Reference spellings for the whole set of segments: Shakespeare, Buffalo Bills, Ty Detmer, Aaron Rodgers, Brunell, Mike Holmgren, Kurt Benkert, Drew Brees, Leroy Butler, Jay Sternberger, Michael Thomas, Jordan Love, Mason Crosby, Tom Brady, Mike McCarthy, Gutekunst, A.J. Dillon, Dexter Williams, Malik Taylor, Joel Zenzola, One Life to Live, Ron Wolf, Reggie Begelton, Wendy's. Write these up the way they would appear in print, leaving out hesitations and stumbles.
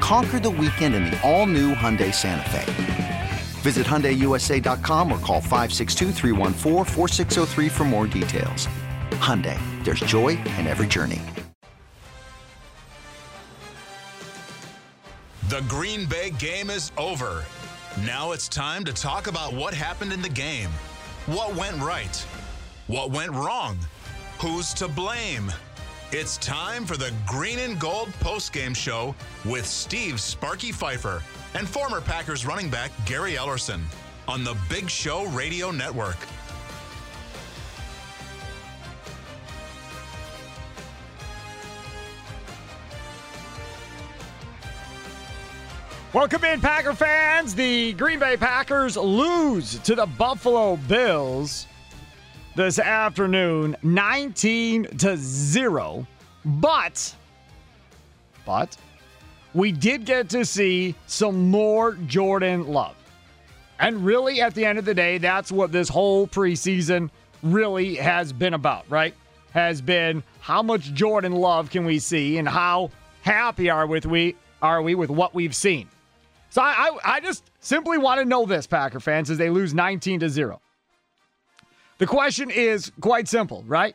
Conquer the weekend in the all-new Hyundai Santa Fe. Visit HyundaiUSA.com or call 562-314-4603 for more details. Hyundai, there's joy in every journey. The Green Bay game is over. Now it's time to talk about what happened in the game. What went right? What went wrong? Who's to blame? It's time for the Green and Gold postgame show with Steve Sparky Fifer and former Packers running back Gary Ellerson on the Big Show Radio Network. Welcome in, Packer fans. The Green Bay Packers lose to the Buffalo Bills this afternoon, 19-0, but we did get to see some more Jordan Love. And really, at the end of the day, that's what this whole preseason really has been about, right? Has been how much Jordan Love can we see and how happy are we with what we've seen. So I just simply want to know this, Packer fans, as they lose 19-0. The question is quite simple, right?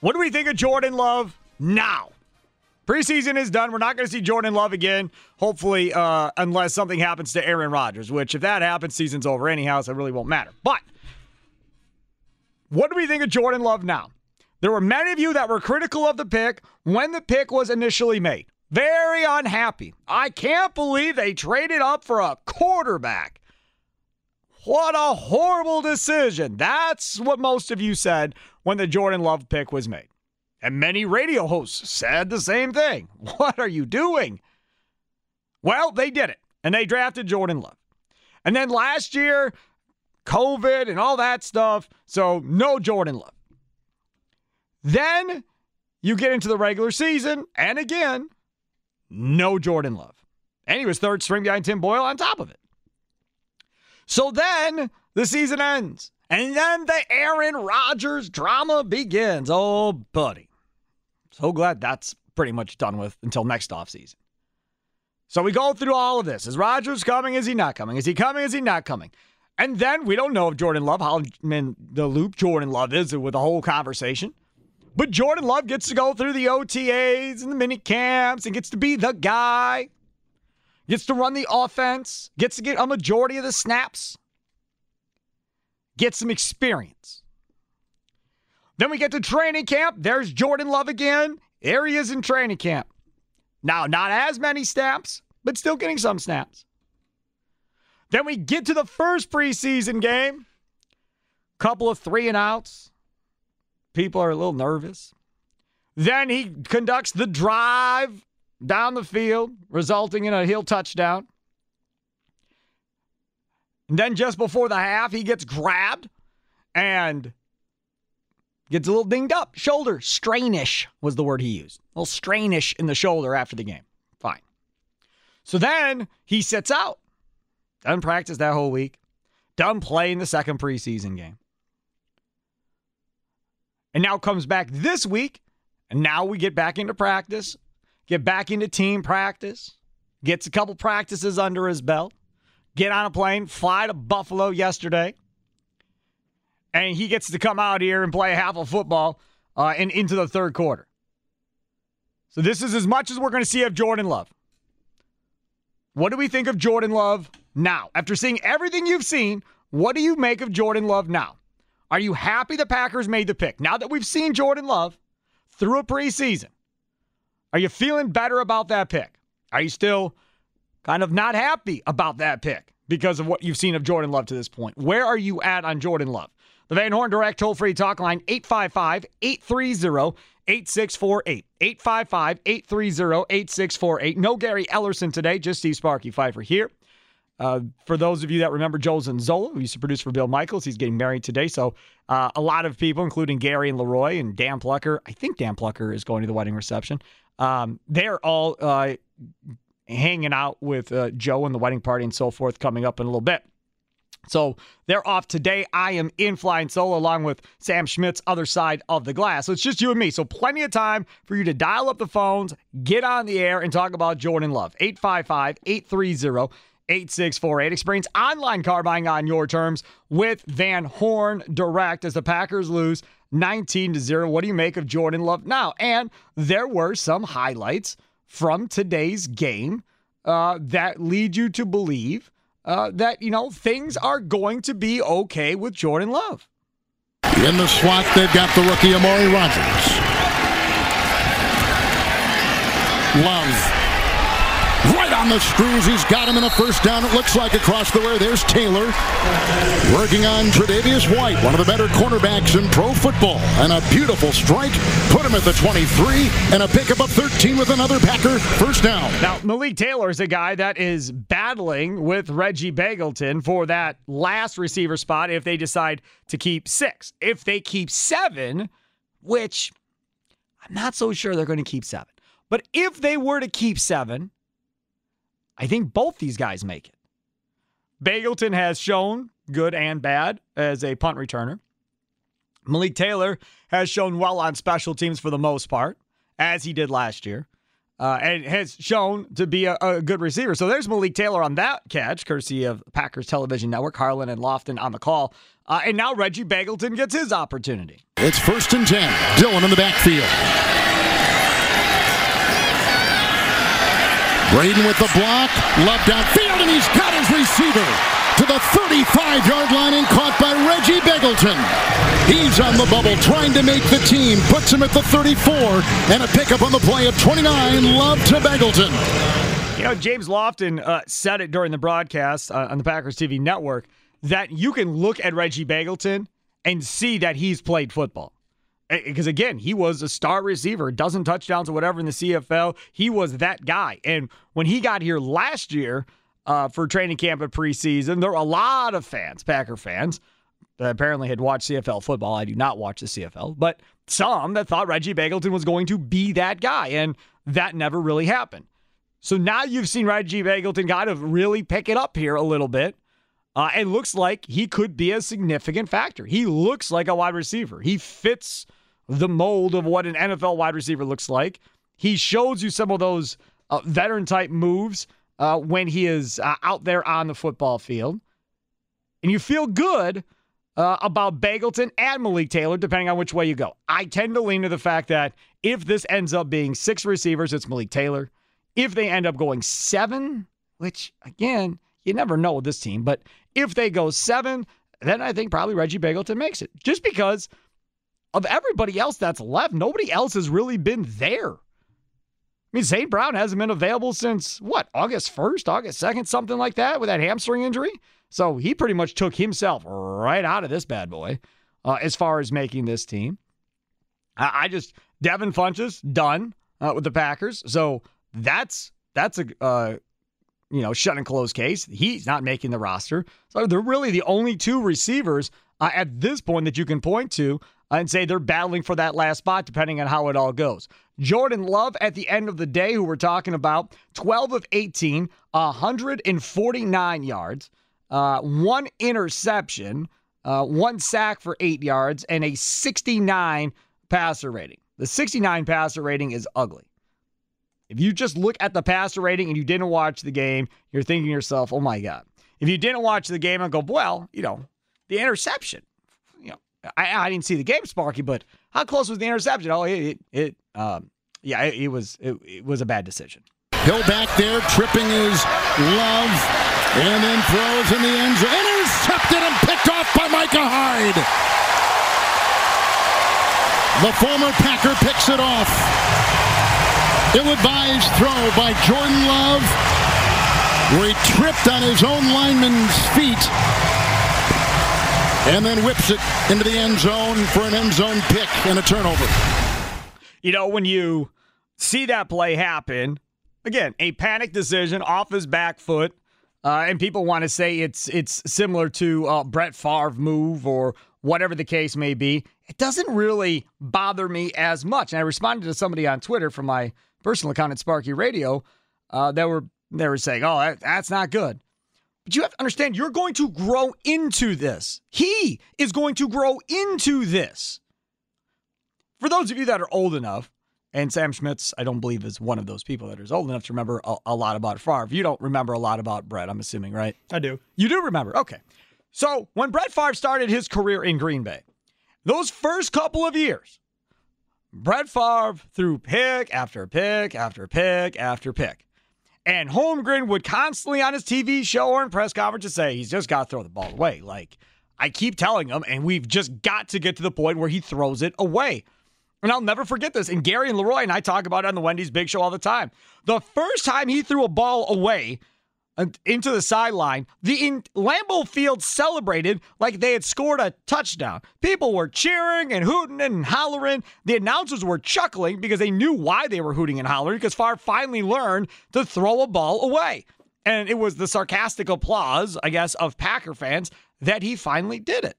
What do we think of Jordan Love now? Preseason is done. We're not going to see Jordan Love again, hopefully, unless something happens to Aaron Rodgers, which if that happens, season's over anyhow, so it really won't matter. But what do we think of Jordan Love now? There were many of you that were critical of the pick when the pick was initially made. Very unhappy. I can't believe they traded up for a quarterback. What a horrible decision. That's what most of you said when the Jordan Love pick was made. And many radio hosts said the same thing. What are you doing? Well, they did it, and they drafted Jordan Love. And then last year, COVID and all that stuff, so no Jordan Love. Then you get into the regular season, and again, no Jordan Love. And he was third string behind Tim Boyle on top of it. So then the season ends, and then the Aaron Rodgers drama begins. Oh, buddy. So glad that's pretty much done with until next offseason. So we go through all of this. Is Rodgers coming? Is he not coming? Is he coming? Is he not coming? And then we don't know if Jordan Love, how in the loop Jordan Love is with the whole conversation. But Jordan Love gets to go through the OTAs and the mini camps and gets to be the guy. Gets to run the offense, gets to get a majority of the snaps, gets some experience. Then we get to training camp. There's Jordan Love again. There he is in training camp. Now, not as many snaps, but still getting some snaps. Then we get to the first preseason game. Couple of 3-and-outs. People are a little nervous. Then he conducts the drive down the field, resulting in a Hill touchdown. And then just before the half, he gets grabbed and gets a little dinged up. Shoulder strainish was the word he used. A little strainish in the shoulder after the game. Fine. So then he sits out. Doesn't practice that whole week. Doesn't play in the second preseason game. And now comes back this week, and now we get back into practice. Get back into team practice, gets a couple practices under his belt, get on a plane, fly to Buffalo yesterday, and he gets to come out here and play half of football and into the third quarter. So this is as much as we're going to see of Jordan Love. What do we think of Jordan Love now? After seeing everything you've seen, what do you make of Jordan Love now? Are you happy the Packers made the pick? Now that we've seen Jordan Love through a preseason, are you feeling better about that pick? Are you still kind of not happy about that pick because of what you've seen of Jordan Love to this point? Where are you at on Jordan Love? The Van Horn Direct toll-free talk line, 855-830-8648. 855-830-8648. No Gary Ellerson today, just Steve Sparky Fifer here. For those of you that remember Joel Zenzola, who used to produce for Bill Michaels, he's getting married today. So a lot of people, including Gary and Leroy and Dan Plucker, I think Dan Plucker is going to the wedding reception. They're all hanging out with Joe and the wedding party and so forth coming up in a little bit. So they're off today. I am in flying solo along with Sam Schmitz, other side of the glass. So it's just you and me. So plenty of time for you to dial up the phones, get on the air, and talk about Jordan Love. 855-830-8648. 8648. Experience online car buying on your terms with Van Horn Direct as the Packers lose 19-0. What do you make of Jordan Love now? And there were some highlights from today's game that lead you to believe that, you know, things are going to be okay with Jordan Love. In the slot, they've got the rookie Amari Rodgers. Love. Right on the screws, he's got him in a first down, it looks like, across the way. There's Taylor working on Tre'Davious White, one of the better cornerbacks in pro football. And a beautiful strike, put him at the 23, and a pickup of 13 with another Packer first down. Now, Malik Taylor is a guy that is battling with Reggie Begelton for that last receiver spot if they decide to keep 6. If they keep 7, which I'm not so sure they're going to keep 7. But if they were to keep 7, I think both these guys make it. Begelton has shown good and bad as a punt returner. Malik Taylor has shown well on special teams for the most part, as he did last year, and has shown to be a good receiver. So there's Malik Taylor on that catch, courtesy of Packers Television Network. Harlan and Lofton on the call. And now Reggie Begelton gets his opportunity. It's 1st and 10. Dillon in the backfield. Braden with the block, Love downfield, and he's got his receiver to the 35-yard line and caught by Reggie Begelton. He's on the bubble, trying to make the team, puts him at the 34, and a pickup on the play of 29, Love to Begelton. You know, James Lofton said it during the broadcast on the Packers TV network that you can look at Reggie Begelton and see that he's played football. Because, again, he was a star receiver, a dozen touchdowns or whatever in the CFL. He was that guy. And when he got here last year for training camp and preseason, there were a lot of fans, Packer fans, that apparently had watched CFL football. I do not watch the CFL. But some that thought Reggie Begelton was going to be that guy, and that never really happened. So now you've seen Reggie Begelton kind of really pick it up here a little bit. It looks like he could be a significant factor. He looks like a wide receiver. He fits the mold of what an NFL wide receiver looks like. He shows you some of those veteran-type moves when he is out there on the football field. And you feel good about Begelton and Malik Taylor, depending on which way you go. I tend to lean to the fact that if this ends up being 6 receivers, it's Malik Taylor. If they end up going 7, which, again, you never know with this team, but if they go 7, then I think probably Reggie Begelton makes it. Just because of everybody else that's left, nobody else has really been there. I mean, Zane Brown hasn't been available since, what, August 1st, August 2nd, something like that, with that hamstring injury? So he pretty much took himself right out of this bad boy as far as making this team. Devin Funchess, done with the Packers. So that's a... shut and close case. He's not making the roster. So they're really the only 2 receivers at this point that you can point to and say they're battling for that last spot, depending on how it all goes. Jordan Love, at the end of the day, who we're talking about, 12 of 18, 149 yards, 1 interception, 1 sack for 8 yards, and a 69 passer rating. The 69 passer rating is ugly. If you just look at the passer rating and you didn't watch the game, you're thinking to yourself, oh, my God. If you didn't watch the game and go, well, the interception. I didn't see the game, Sparky, but how close was the interception? Oh, it was a bad decision. Hill back there, tripping is Love, and then throws in the end zone. Intercepted and picked off by Micah Hyde. The former Packer picks it off. Ill-advised throw by Jordan Love, where he tripped on his own lineman's feet and then whips it into the end zone for an end zone pick and a turnover. You know, when you see that play happen, again, a panic decision off his back foot, and people want to say it's similar to Brett Favre move or whatever the case may be. It doesn't really bother me as much. And I responded to somebody on Twitter from my personal account at Sparky Radio that were saying, oh, that's not good. But you have to understand, you're going to grow into this. He is going to grow into this. For those of you that are old enough, and Sam Schmitz, I don't believe, is one of those people that is old enough to remember a lot about Favre. You don't remember a lot about Brett, I'm assuming, right? I do. You do remember. Okay. So when Brett Favre started his career in Green Bay, those first couple of years, Brett Favre threw pick after pick after pick after pick. And Holmgren would constantly on his TV show or in press conference to say, he's just got to throw the ball away. Like, I keep telling him, and we've just got to get to the point where he throws it away. And I'll never forget this. And Gary and Leroy and I talk about it on the Wendy's Big Show all the time. The first time he threw a ball away into the sideline, Lambeau Field celebrated like they had scored a touchdown. People were cheering and hooting and hollering. The announcers were chuckling because they knew why they were hooting and hollering, because Favre finally learned to throw a ball away. And it was the sarcastic applause, I guess, of Packer fans that he finally did it.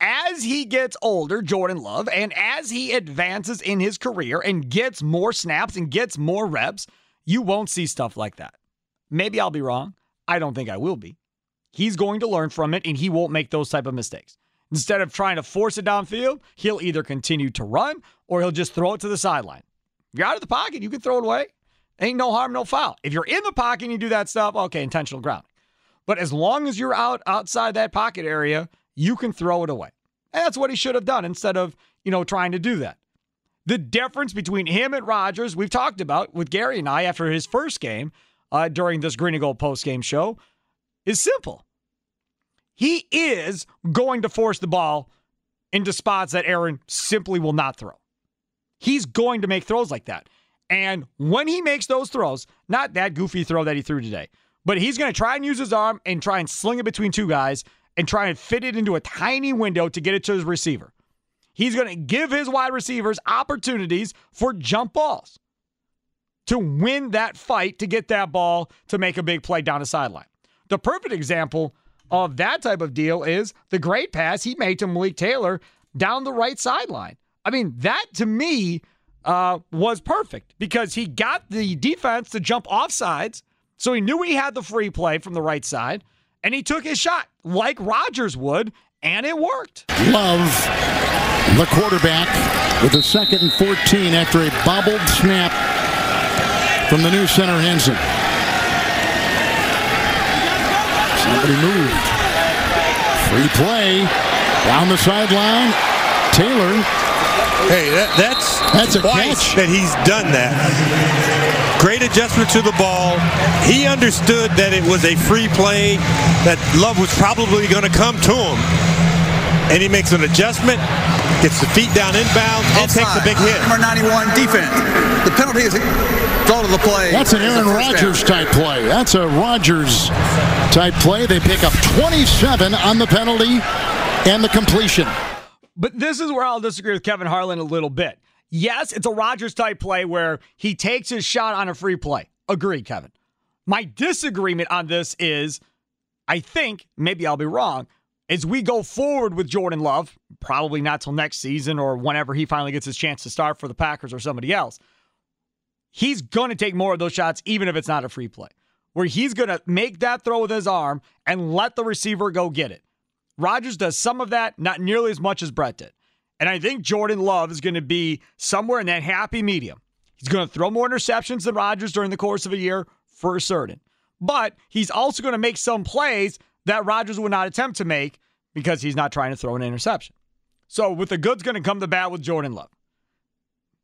As he gets older, Jordan Love, and as he advances in his career and gets more snaps and gets more reps, you won't see stuff like that. Maybe I'll be wrong. I don't think I will be. He's going to learn from it, and he won't make those type of mistakes. Instead of trying to force it downfield, he'll either continue to run or he'll just throw it to the sideline. If you're out of the pocket, you can throw it away. Ain't no harm, no foul. If you're in the pocket and you do that stuff, okay, intentional grounding. But as long as you're outside that pocket area, you can throw it away. And that's what he should have done instead of, trying to do that. The difference between him and Rodgers, we've talked about with Gary and I after his first game during this Green and Gold postgame show, is simple. He is going to force the ball into spots that Aaron simply will not throw. He's going to make throws like that. And when he makes those throws, not that goofy throw that he threw today, but he's going to try and use his arm and try and sling it between two guys and try and fit it into a tiny window to get it to his receiver. He's going to give his wide receivers opportunities for jump balls to win that fight, to get that ball, to make a big play down the sideline. The perfect example of that type of deal is the great pass he made to Malik Taylor down the right sideline. I mean, that to me was perfect because he got the defense to jump off sides, so he knew he had the free play from the right side. And he took his shot like Rodgers would, and it worked. Love, the quarterback, with a 2nd and 14 after a bobbled snap from the new center, Hanson. Somebody moved. Free play down the sideline. Taylor. Hey, that's twice a catch that he's done that. Great adjustment to the ball. He understood that it was a free play, that Love was probably going to come to him. And he makes an adjustment, gets the feet down inbound, and takes a big hit. Number 91, defense. The penalty is a throw to the play. That's an Aaron Rodgers type play. That's a Rodgers type play. They pick up 27 on the penalty and the completion. But this is where I'll disagree with Kevin Harlan a little bit. Yes, it's a Rodgers-type play where he takes his shot on a free play. Agreed, Kevin. My disagreement on this is, I think, maybe I'll be wrong, as we go forward with Jordan Love, probably not till next season or whenever he finally gets his chance to start for the Packers or somebody else, he's going to take more of those shots even if it's not a free play, where he's going to make that throw with his arm and let the receiver go get it. Rodgers does some of that, not nearly as much as Brett did. And I think Jordan Love is going to be somewhere in that happy medium. He's going to throw more interceptions than Rodgers during the course of a year, for certain. But he's also going to make some plays that Rodgers would not attempt to make because he's not trying to throw an interception. So with the good's going to come the bad with Jordan Love.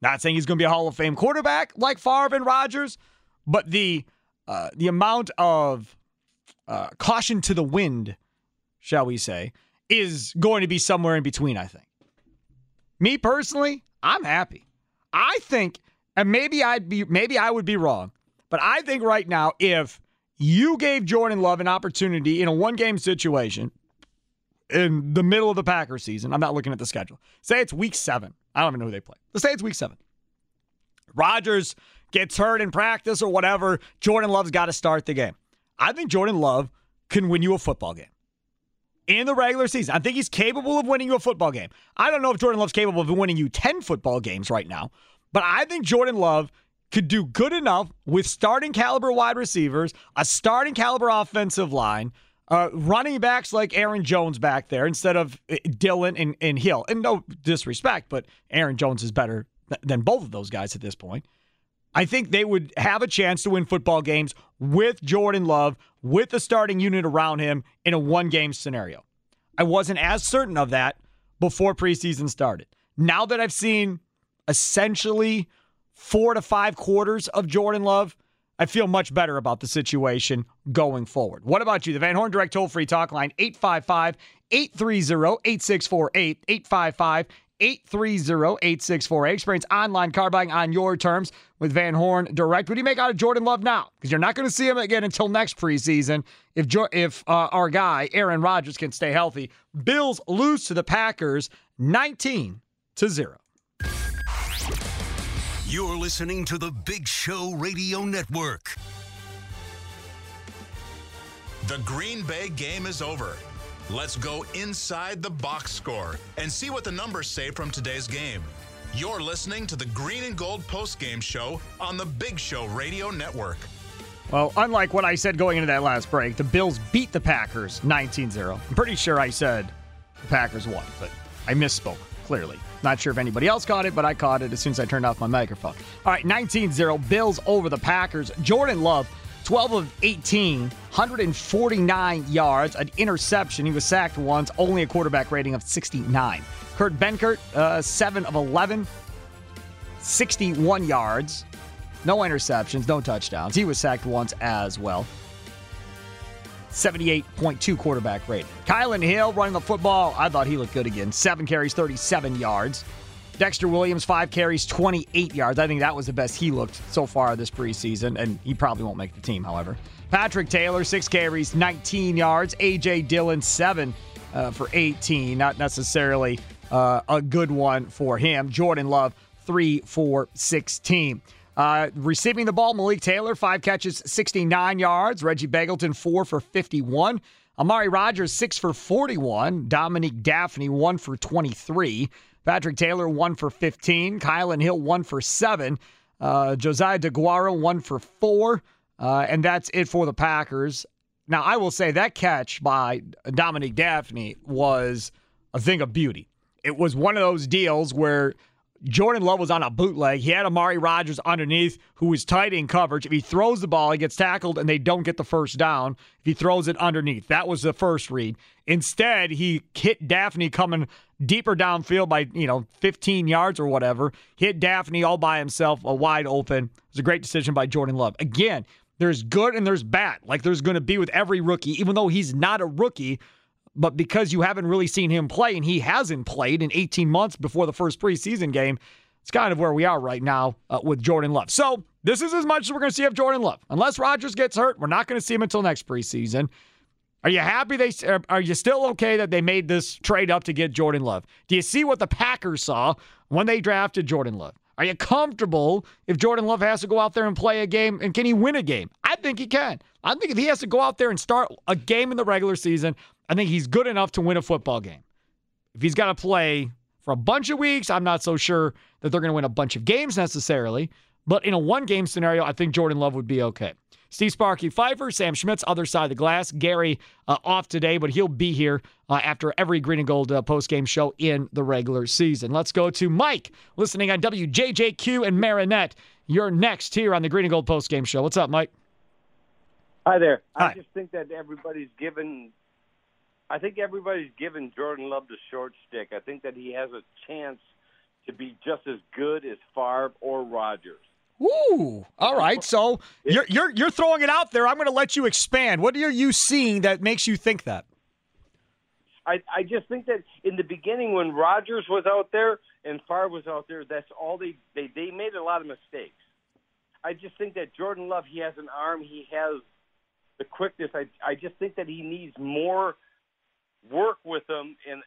Not saying he's going to be a Hall of Fame quarterback like Favre and Rodgers, but the amount of caution to the wind, shall we say, is going to be somewhere in between, I think. Me personally, I'm happy. I think, and maybe I would be wrong, but I think right now, if you gave Jordan Love an opportunity in a one-game situation in the middle of the Packers season, I'm not looking at the schedule. Say it's week 7. I don't even know who they play. Let's say it's week 7. Rodgers gets hurt in practice or whatever. Jordan Love's got to start the game. I think Jordan Love can win you a football game in the regular season. I think he's capable of winning you a football game. I don't know if Jordan Love's capable of winning you 10 football games right now, but I think Jordan Love could do good enough with starting caliber wide receivers, a starting caliber offensive line, running backs like Aaron Jones back there instead of Dylan and Hill. And no disrespect, but Aaron Jones is better than both of those guys at this point. I think they would have a chance to win football games with Jordan Love, with the starting unit around him in a one-game scenario. I wasn't as certain of that before preseason started. Now that I've seen essentially 4 to 5 quarters of Jordan Love, I feel much better about the situation going forward. What about you? The Van Horn Direct toll-free talk line, 855-830-8648, 855 830-8648. Experience online car buying on your terms with Van Horn Direct. What do you make out of Jordan Love now? Because you're not going to see him again until next preseason if our guy, Aaron Rodgers, can stay healthy. Bills lose to the Packers 19-0. You're listening to the Big Show Radio Network. The Green Bay game is over. Let's go inside the box score and see what the numbers say from today's game. You're listening to the Green and Gold Postgame Show on the Big Show Radio Network. Well, unlike what I said going into that last break, the Bills beat the Packers 19-0. I'm pretty sure I said the Packers won, but I misspoke, clearly. Not sure if anybody else caught it, but I caught it as soon as I turned off my microphone. All right, 19-0, Bills over the Packers. Jordan Love, 12 of 18, 149 yards, an interception. He was sacked once, only a quarterback rating of 69. Kurt Benkert, 7 of 11, 61 yards. No interceptions, no touchdowns. He was sacked once as well. 78.2 quarterback rating. Kylan Hill running the football. I thought he looked good again. 7 carries, 37 yards. Dexter Williams, 5 carries, 28 yards. I think that was the best he looked so far this preseason, and he probably won't make the team, however. Patrick Taylor, 6 carries, 19 yards. A.J. Dillon, 7 for 18. Not necessarily a good one for him. Jordan Love, 3 for 16. Receiving the ball, Malik Taylor, 5 catches, 69 yards. Reggie Begelton, 4 for 51. Amari Rodgers, 6 for 41. Dominique Daphne, 1 for 23. Patrick Taylor, 1 for 15. Kylan Hill, 1 for 7. Josiah DeGuara, 1 for 4. And that's it for the Packers. Now, I will say that catch by Dominique Daphne was a thing of beauty. It was one of those deals where Jordan Love was on a bootleg. He had Amari Rodgers underneath, who was tight in coverage. If he throws the ball, he gets tackled, and they don't get the first down. If he throws it underneath, that was the first read. Instead, he hit Daphne coming deeper downfield by, 15 yards or whatever. Hit Daphne all by himself, a wide open. It was a great decision by Jordan Love. Again, there's good and there's bad. Like there's going to be with every rookie, even though he's not a rookie. But because you haven't really seen him play, and he hasn't played in 18 months before the first preseason game, it's kind of where we are right now with Jordan Love. So this is as much as we're going to see of Jordan Love. Unless Rodgers gets hurt, we're not going to see him until next preseason. Are you happy? Are you still okay that they made this trade up to get Jordan Love? Do you see what the Packers saw when they drafted Jordan Love? Are you comfortable if Jordan Love has to go out there and play a game? And can he win a game? I think he can. I think if he has to go out there and start a game in the regular season, I think he's good enough to win a football game. If he's got to play for a bunch of weeks, I'm not so sure that they're going to win a bunch of games necessarily. But in a one-game scenario, I think Jordan Love would be okay. Steve Sparky Fifer, Sam Schmitz, other side of the glass. Gary off today, but he'll be here after every Green and Gold postgame show in the regular season. Let's go to Mike, listening on WJJQ and Marinette. You're next here on the Green and Gold postgame show. What's up, Mike? Hi there. Hi. I just think that everybody's given Jordan Love the short stick. I think that he has a chance to be just as good as Favre or Rodgers. Ooh, all right. So you're throwing it out there. I'm going to let you expand. What are you seeing that makes you think that? I just think that in the beginning when Rodgers was out there and Favre was out there, that's all they made a lot of mistakes. I just think that Jordan Love, he has an arm. He has the quickness. I just think that he needs more work with him in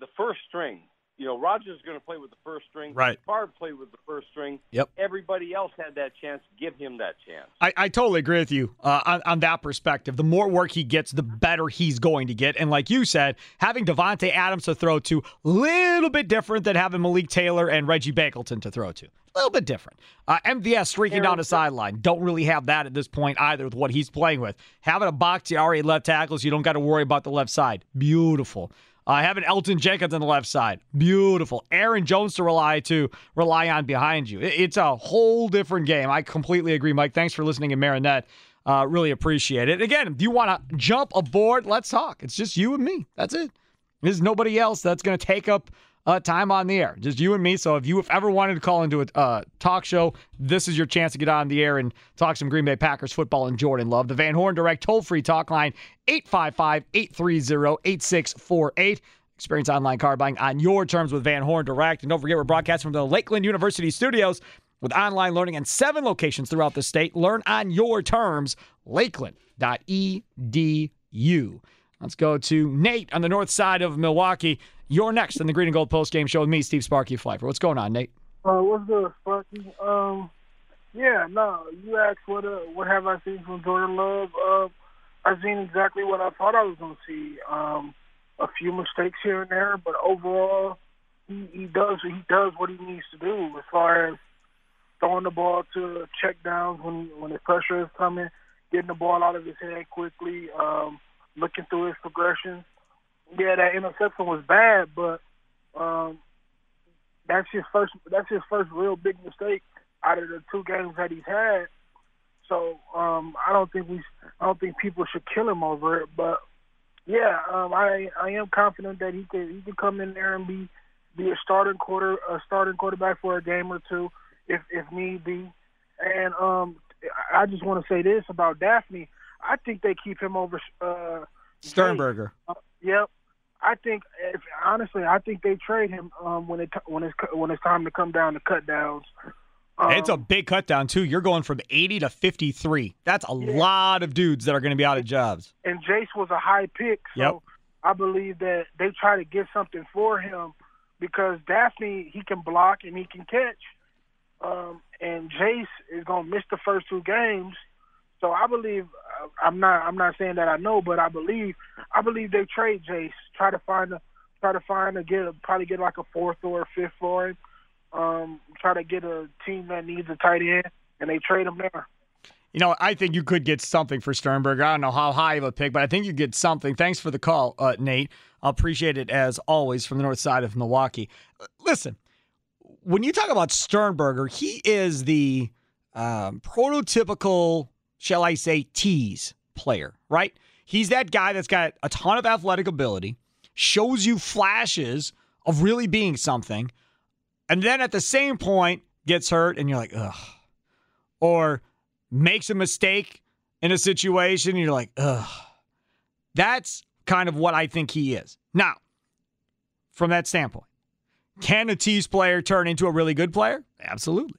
the first string. You know, Rodgers is going to play with the first string. Right. Favre played with the first string. Yep. Everybody else had that chance. Give him that chance. I totally agree with you on that perspective. The more work he gets, the better he's going to get. And like you said, having Devontae Adams to throw to, a little bit different than having Malik Taylor and Reggie Begelton to throw to. A little bit different. MVS streaking down the sideline. Don't really have that at this point either with what he's playing with. Having a Bakhtiari left tackle, so you don't got to worry about the left side. Beautiful. Having Elton Jenkins on the left side, beautiful. Aaron Jones to rely on behind you. It's a whole different game. I completely agree, Mike. Thanks for listening in Marinette. Really appreciate it. Again, if you want to jump aboard, let's talk. It's just you and me. That's it. There's nobody else that's going to take up time on the air. Just you and me. So if you ever wanted to call into a talk show, this is your chance to get on the air and talk some Green Bay Packers football and Jordan Love. The Van Horn Direct toll-free talk line, 855-830-8648. Experience online car buying on your terms with Van Horn Direct. And don't forget, we're broadcasting from the Lakeland University studios with online learning in 7 locations throughout the state. Learn on your terms, lakeland.edu. Let's go to Nate on the north side of Milwaukee. You're next in the Green and Gold postgame show with me, Steve Sparky Fifer. What's going on, Nate? What's good, Sparky? You asked what have I seen from Jordan Love. I've seen exactly what I thought I was going to see. A few mistakes here and there, but overall, he does what he needs to do as far as throwing the ball to check downs when the pressure is coming, getting the ball out of his hand quickly, looking through his progressions. Yeah, that interception was bad, but that's his first real big mistake out of the 2 games that he's had. So I don't think people should kill him over it. But yeah, I am confident that he can come in there and be a starting quarterback for a game or 2 if need be. And I just want to say this about Daphne. I think they keep him over Sternberger. Yep, I think they trade him when it's time to come down to cut downs. It's a big cut down too. You're going from 80 to 53. That's a lot of dudes that are going to be out of jobs. And Jace was a high pick, so yep. I believe that they try to get something for him because Daphne, he can block and he can catch, and Jace is going to miss the first 2 games. So I believe I'm not saying that I know, but I believe they trade Jace, try to find like a 4th or a 5th for him. Try to get a team that needs a tight end, and they trade him there. You know, I think you could get something for Sternberger. I don't know how high of a pick, but I think you get something. Thanks for the call, Nate. I appreciate it as always from the north side of Milwaukee. Listen, when you talk about Sternberger, he is the prototypical, shall I say, tease player, right? He's that guy that's got a ton of athletic ability, shows you flashes of really being something, and then at the same point gets hurt and you're like, ugh. Or makes a mistake in a situation and you're like, ugh. That's kind of what I think he is. Now, from that standpoint, can a tease player turn into a really good player? Absolutely.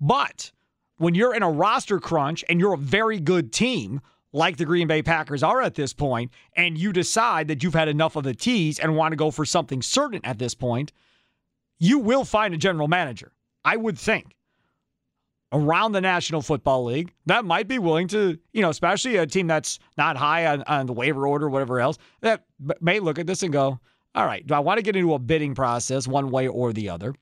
But when you're in a roster crunch and you're a very good team, like the Green Bay Packers are at this point, and you decide that you've had enough of the tease and want to go for something certain at this point, you will find a general manager, I would think, around the National Football League that might be willing to, you know, especially a team that's not high on the waiver order or whatever else, that may look at this and go, all right, do I want to get into a bidding process one way or the other?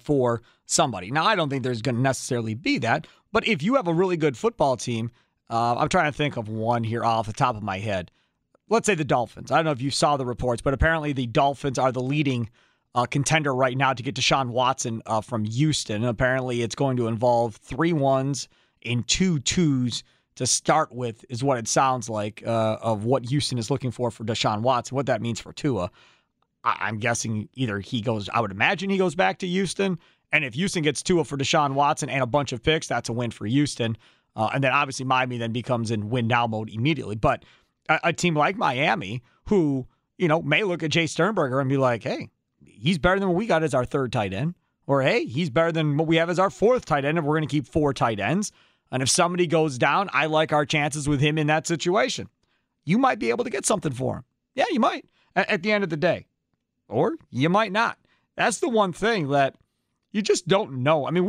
For somebody. Now, I don't think there's going to necessarily be that, but if you have a really good football team, I'm trying to think of one here off the top of my head. Let's say the Dolphins. I don't know if you saw the reports, but apparently the Dolphins are the leading contender right now to get Deshaun Watson from Houston, and apparently it's going to involve 3 ones and 2 twos to start with is what it sounds like of what Houston is looking for Deshaun Watson, what that means for Tua. I'm guessing either I would imagine he goes back to Houston. And if Houston gets Tua for Deshaun Watson and a bunch of picks, that's a win for Houston. And then obviously Miami then becomes in win-now mode immediately. But a team like Miami who, you know, may look at Jay Sternberger and be like, hey, he's better than what we got as our third tight end. Or, hey, he's better than what we have as our fourth tight end, and we're going to keep four tight ends. And if somebody goes down, I like our chances with him in that situation. You might be able to get something for him. Yeah, you might at the end of the day. Or you might not. That's the one thing that you just don't know. I mean,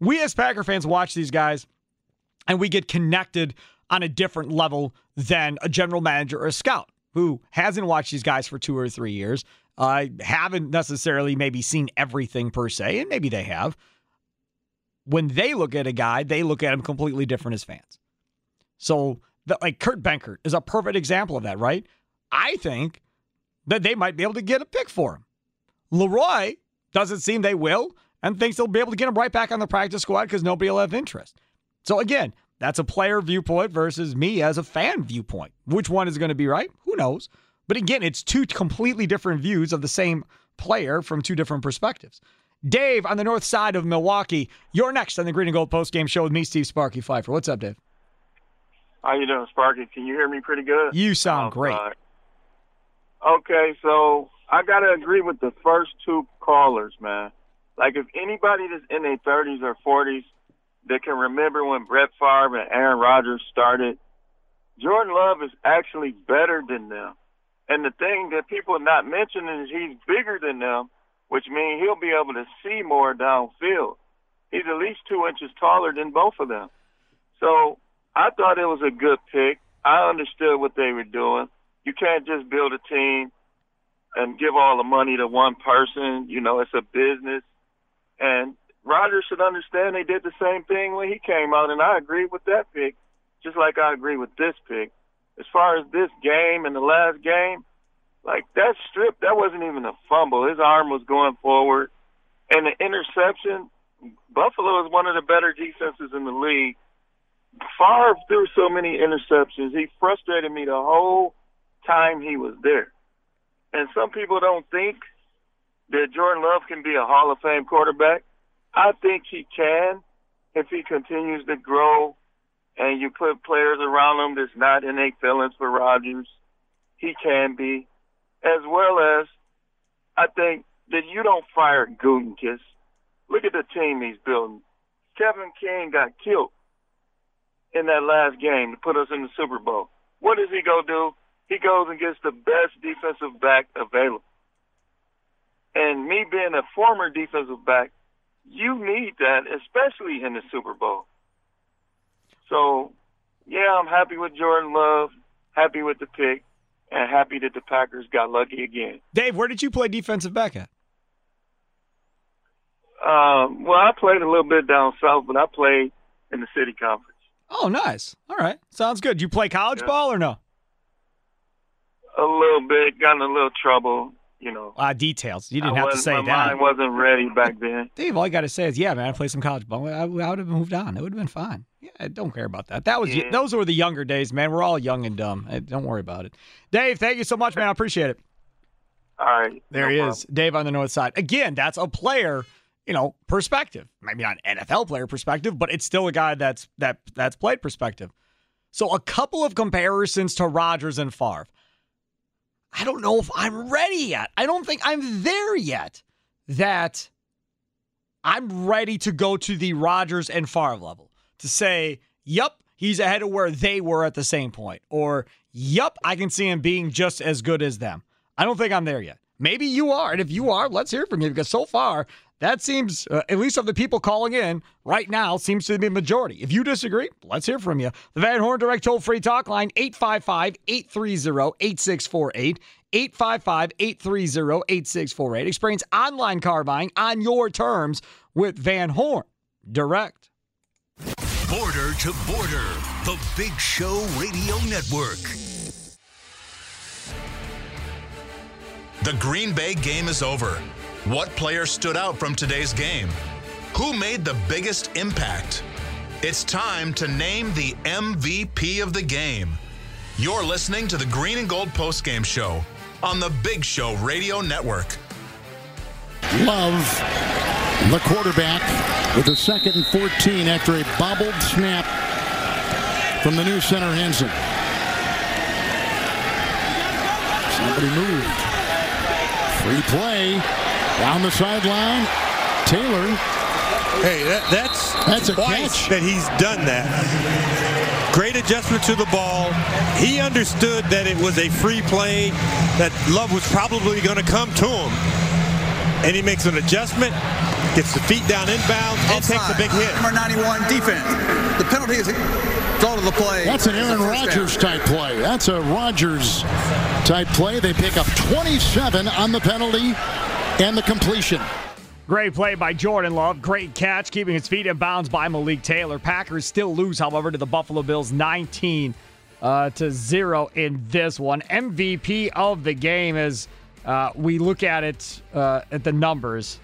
we as Packer fans watch these guys, and we get connected on a different level than a general manager or a scout who hasn't watched these guys for 2 or 3 years. Haven't necessarily maybe seen everything per se, and maybe they have. When they look at a guy, they look at him completely different as fans. So, like Kurt Benkert is a perfect example of that, right? I think that they might be able to get a pick for him. Leroy doesn't seem they will, and thinks they'll be able to get him right back on the practice squad because nobody will have interest. So again, that's a player viewpoint versus me as a fan viewpoint. Which one is going to be right? Who knows? But again, it's two completely different views of the same player from two different perspectives. Dave on the north side of Milwaukee, you're next on the Green and Gold postgame show with me, Steve Sparky Fifer. What's up, Dave? How you doing, Sparky? Can you hear me pretty good? You sound great. Okay, so I got to agree with the first two callers, man. Like, if anybody that's in their 30s or 40s that can remember when Brett Favre and Aaron Rodgers started, Jordan Love is actually better than them. And the thing that people are not mentioning is he's bigger than them, which means he'll be able to see more downfield. He's at least 2 inches taller than both of them. So I thought it was a good pick. I understood what they were doing. You can't just build a team and give all the money to one person. You know, it's a business. And Rodgers should understand they did the same thing when he came out, and I agree with that pick, just like I agree with this pick. As far as this game and the last game, like that strip, that wasn't even a fumble. His arm was going forward. And the interception, Buffalo is one of the better defenses in the league. Favre threw so many interceptions. He frustrated me the whole time he was there. And some people don't think that Jordan Love can be a Hall of Fame quarterback. I think he can if he continues to grow and you put players around him that's not in their feelings for Rodgers. He can be. As well as, I think that you don't fire Gutekunst. Look at the team he's building. Kevin King got killed in that last game to put us in the Super Bowl. What does he go do? He goes and gets the best defensive back available. And me being a former defensive back, you need that, especially in the Super Bowl. So, yeah, I'm happy with Jordan Love, happy with the pick, and happy that the Packers got lucky again. Dave, where did you play defensive back at? Well, I played a little bit down south, but I played in the city conference. Oh, nice. All right. Sounds good. You play college ball or no? A little bit. Got in a little trouble. You know, details. You didn't have to say that. My mind wasn't ready back then. Dave, all I got to say is, yeah, man, I played some college ball. I would have moved on. It would have been fine. Yeah, I don't care about that. Those were the younger days, man. We're all young and dumb. Don't worry about it. Dave, thank you so much, man. I appreciate it. All right. There he is, Dave on the north side. Again, that's a player, you know, perspective. Maybe not an NFL player perspective, but it's still a guy that's played perspective. So a couple of comparisons to Rodgers and Favre. I don't know if I'm ready yet. I don't think I'm there yet that I'm ready to go to the Rodgers and Favre level to say, yep, he's ahead of where they were at the same point. Or, yep, I can see him being just as good as them. I don't think I'm there yet. Maybe you are. And if you are, let's hear from you. Because so far, that seems, at least of the people calling in right now, seems to be a majority. If you disagree, let's hear from you. The Van Horn Direct toll-free talk line, 855-830-8648, 855-830-8648. Experience online car buying on your terms with Van Horn Direct. Border to Border, the Big Show Radio Network. The Green Bay game is over. What player stood out from today's game? Who made the biggest impact? It's time to name the MVP of the game. You're listening to the Green and Gold Postgame Show on the Big Show Radio Network. Love, the quarterback, with a second and 14 after a bobbled snap from the new center Hanson. Nobody moved. Free play down the sideline. Taylor. Hey, that's a catch that he's done that. Great adjustment to the ball. He understood that it was a free play, that Love was probably going to come to him. And he makes an adjustment, gets the feet down inbound, and takes a big hit. Number 91, defense. The penalty is drawn to the play. That's an Aaron Rodgers type play. That's a Rodgers type play. They pick up 27 on the penalty and the completion. Great play by Jordan Love. Great catch, keeping his feet in bounds by Malik Taylor. Packers still lose, however, to the Buffalo Bills 19-0 in this one. MVP of the game is... we look at it at the numbers.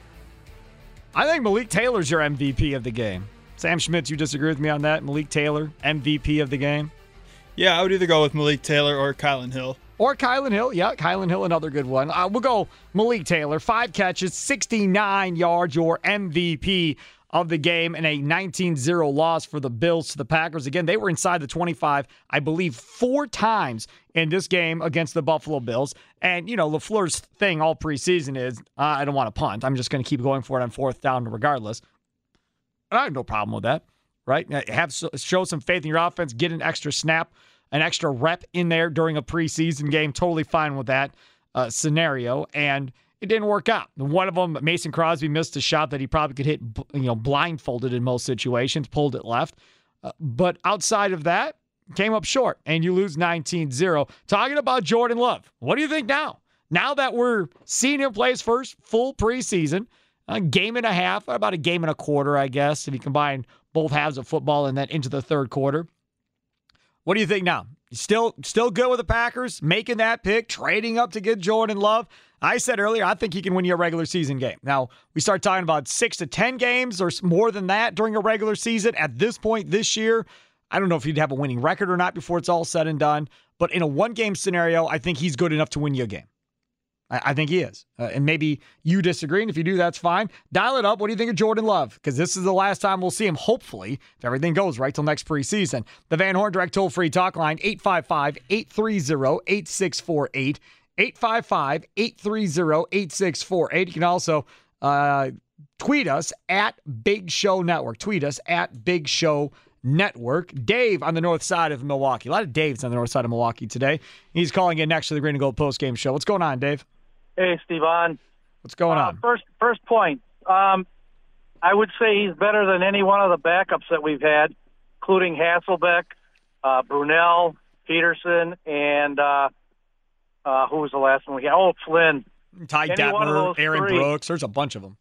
I think Malik Taylor's your MVP of the game. Sam Schmitz, you disagree with me on that? Malik Taylor, MVP of the game? Yeah, I would either go with Malik Taylor or Kylan Hill. Or Kylan Hill, yeah. Kylan Hill, another good one. We'll go Malik Taylor. 5 catches, 69 yards, your MVP of the game, and a 19-0 loss for the Bills to the Packers. Again, they were inside the 25, I believe, 4 times in this game against the Buffalo Bills. And, you know, LaFleur's thing all preseason is, I don't want to punt. I'm just going to keep going for it on 4th down regardless. I have no problem with that, right? Show some faith in your offense, get an extra snap, an extra rep in there during a preseason game. Totally fine with that scenario. And it didn't work out. One of them, Mason Crosby, missed a shot that he probably could hit, you know, blindfolded in most situations, pulled it left. But outside of that, came up short, and you lose 19-0. Talking about Jordan Love, what do you think now? Now that we're seeing him play his first full preseason, a game and a half, about a game and a quarter, I guess, if you combine both halves of football and then into the third quarter. What do you think now? Still good with the Packers, making that pick, trading up to get Jordan Love. I said earlier, I think he can win you a regular season game. Now, we start talking about 6 to 10 games or more than that during a regular season. At this point this year, I don't know if he'd have a winning record or not before it's all said and done. But in a one-game scenario, I think he's good enough to win you a game. I think he is. And maybe you disagree, and if you do, that's fine. Dial it up. What do you think of Jordan Love? Because this is the last time we'll see him, hopefully, if everything goes right till next preseason. The Van Horn Direct toll-free talk line, 855-830-8648. 855-830-8648. You can also tweet us at Big Show Network. Tweet us at Big Show Network. Dave on the north side of Milwaukee. A lot of Daves on the north side of Milwaukee today. He's calling in next to the Green and Gold postgame show. What's going on, Dave? Hey, Stevon. What's going on? First point. I would say he's better than any one of the backups that we've had, including Hasselbeck, Brunell, Peterson, and who was the last one we had? Oh, Flynn. Ty Detmer, Aaron Brooks. There's a bunch of them.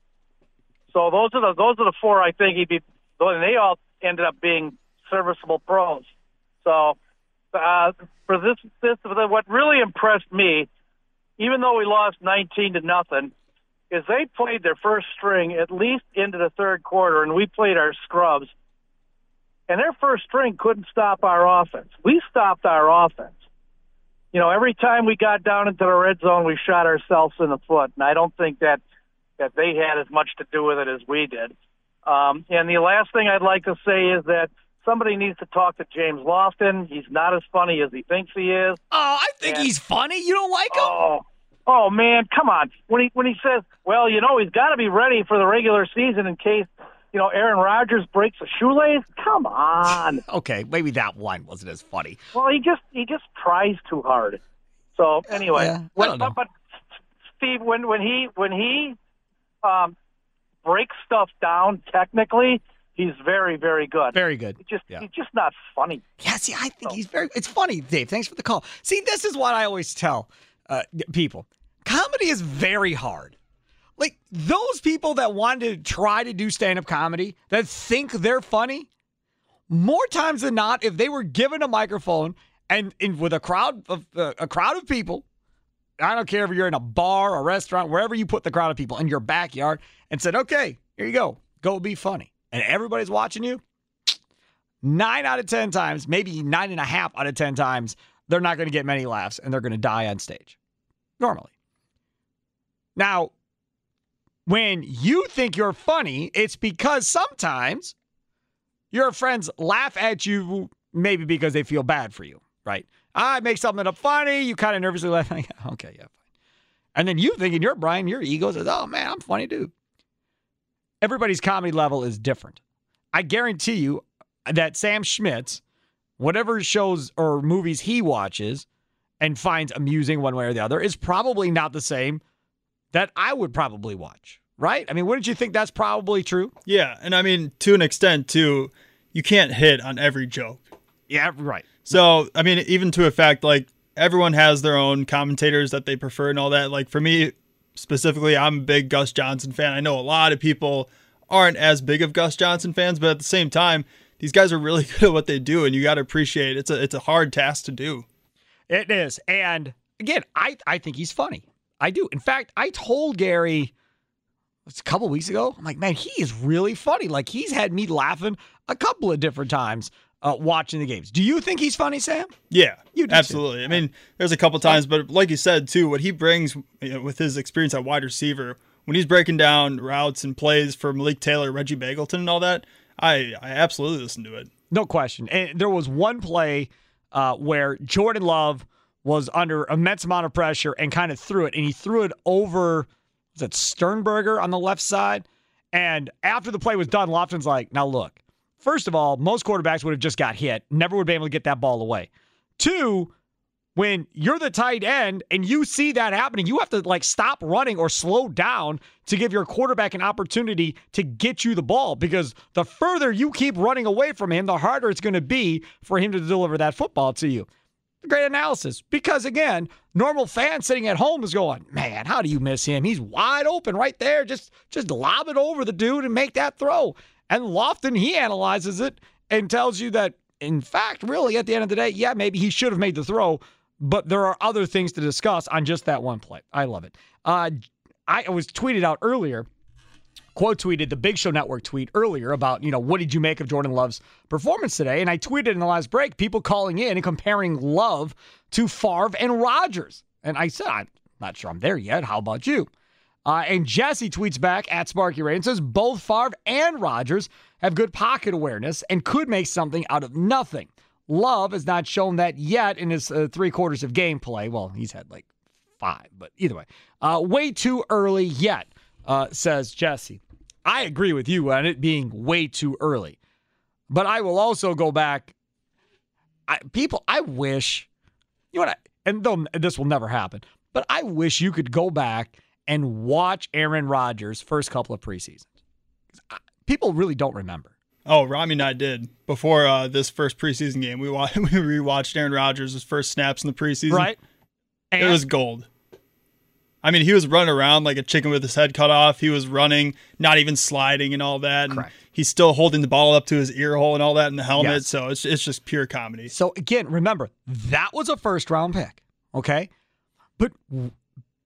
So those are the 4 I think he'd be. And they all ended up being serviceable pros. So for this, what really impressed me, even though we lost 19-0, is they played their first string at least into the third quarter, and we played our scrubs. And their first string couldn't stop our offense. We stopped our offense. You know, every time we got down into the red zone, we shot ourselves in the foot, and I don't think that they had as much to do with it as we did. And the last thing I'd like to say is that somebody needs to talk to James Lofton. He's not as funny as he thinks he is. Oh, I think he's funny. You don't like him? Oh, man, come on. When he says, well, you know, he's got to be ready for the regular season in case, you know, Aaron Rodgers breaks a shoelace. Come on. Okay, maybe that one wasn't as funny. Well, he just tries too hard. So anyway, yeah, but Steve, when he breaks stuff down technically, he's very, very good. Very good. He's just not funny. Yeah, see, I think he's very – it's funny, Dave. Thanks for the call. See, this is what I always tell people. Comedy is very hard. Like, those people that want to try to do stand-up comedy, that think they're funny, more times than not, if they were given a microphone and with a crowd of people, I don't care if you're in a bar, a restaurant, wherever you put the crowd of people, in your backyard, and said, okay, here you go. Go be funny. And everybody's watching you, 9 out of 10 times, maybe 9.5 out of 10 times, they're not going to get many laughs, and they're going to die on stage, normally. Now, when you think you're funny, it's because sometimes your friends laugh at you, maybe because they feel bad for you, right? I make something up funny. You kind of nervously laugh. Okay, yeah, fine. And then you thinking you're Brian, your ego says, oh, man, I'm funny, dude. Everybody's comedy level is different. I guarantee you that Sam Schmitz, whatever shows or movies he watches and finds amusing one way or the other, is probably not the same that I would probably watch, right? I mean, wouldn't you think that's probably true? Yeah, and I mean, to an extent, too, you can't hit on every joke. Yeah, right. So, I mean, even to a fact, like, everyone has their own commentators that they prefer and all that. Like, for me, specifically, I'm a big Gus Johnson fan. I know a lot of people aren't as big of Gus Johnson fans, but at the same time, these guys are really good at what they do, and you got to appreciate it. It's a hard task to do. It is. And, again, I think he's funny. I do. In fact, I told Gary a couple of weeks ago, I'm like, man, he is really funny. Like, he's had me laughing a couple of different times watching the games. Do you think he's funny, Sam? Yeah, you do absolutely. Too. I mean, there's a couple times, but like you said, too, what he brings, you know, with his experience at wide receiver, when he's breaking down routes and plays for Malik Taylor, Reggie Begelton, and all that, I absolutely listen to it. No question. And there was one play where Jordan Love was under immense amount of pressure and kind of threw it. And he threw it over, was it Sternberger on the left side? And after the play was done, Lofton's like, now look, first of all, most quarterbacks would have just got hit. Never would have been able to get that ball away. Two, when you're the tight end and you see that happening, you have to like stop running or slow down to give your quarterback an opportunity to get you the ball, because the further you keep running away from him, the harder it's going to be for him to deliver that football to you. Great analysis, because again, normal fan sitting at home is going, man, how do you miss him? He's wide open right there. Just lob it over the dude and make that throw. And Lofton, he analyzes it and tells you that, in fact, really at the end of the day, yeah, maybe he should have made the throw, but there are other things to discuss on just that one play. I love it. I was tweeted out earlier, quote tweeted the Big Show Network tweet earlier about, you know, what did you make of Jordan Love's performance today? And I tweeted in the last break, people calling in and comparing Love to Favre and Rodgers. And I said, I'm not sure I'm there yet. How about you? And Jesse tweets back at Sparky Ray and says, both Favre and Rodgers have good pocket awareness and could make something out of nothing. Love has not shown that yet in his 3 quarters of gameplay. Well, he's had like 5, but either way, way too early yet, says Jesse. I agree with you on it being way too early. But I will also go back. I wish, you know what, this will never happen, but I wish you could go back and watch Aaron Rodgers' first couple of preseasons. People really don't remember. Oh, Rami and I did. Before this first preseason game, we rewatched Aaron Rodgers' first snaps in the preseason. Right. And it was gold. I mean, he was running around like a chicken with his head cut off. He was running, not even sliding and all that. And he's still holding the ball up to his ear hole and all that in the helmet. Yes. So it's just pure comedy. So, again, remember, that was a first-round pick, okay? But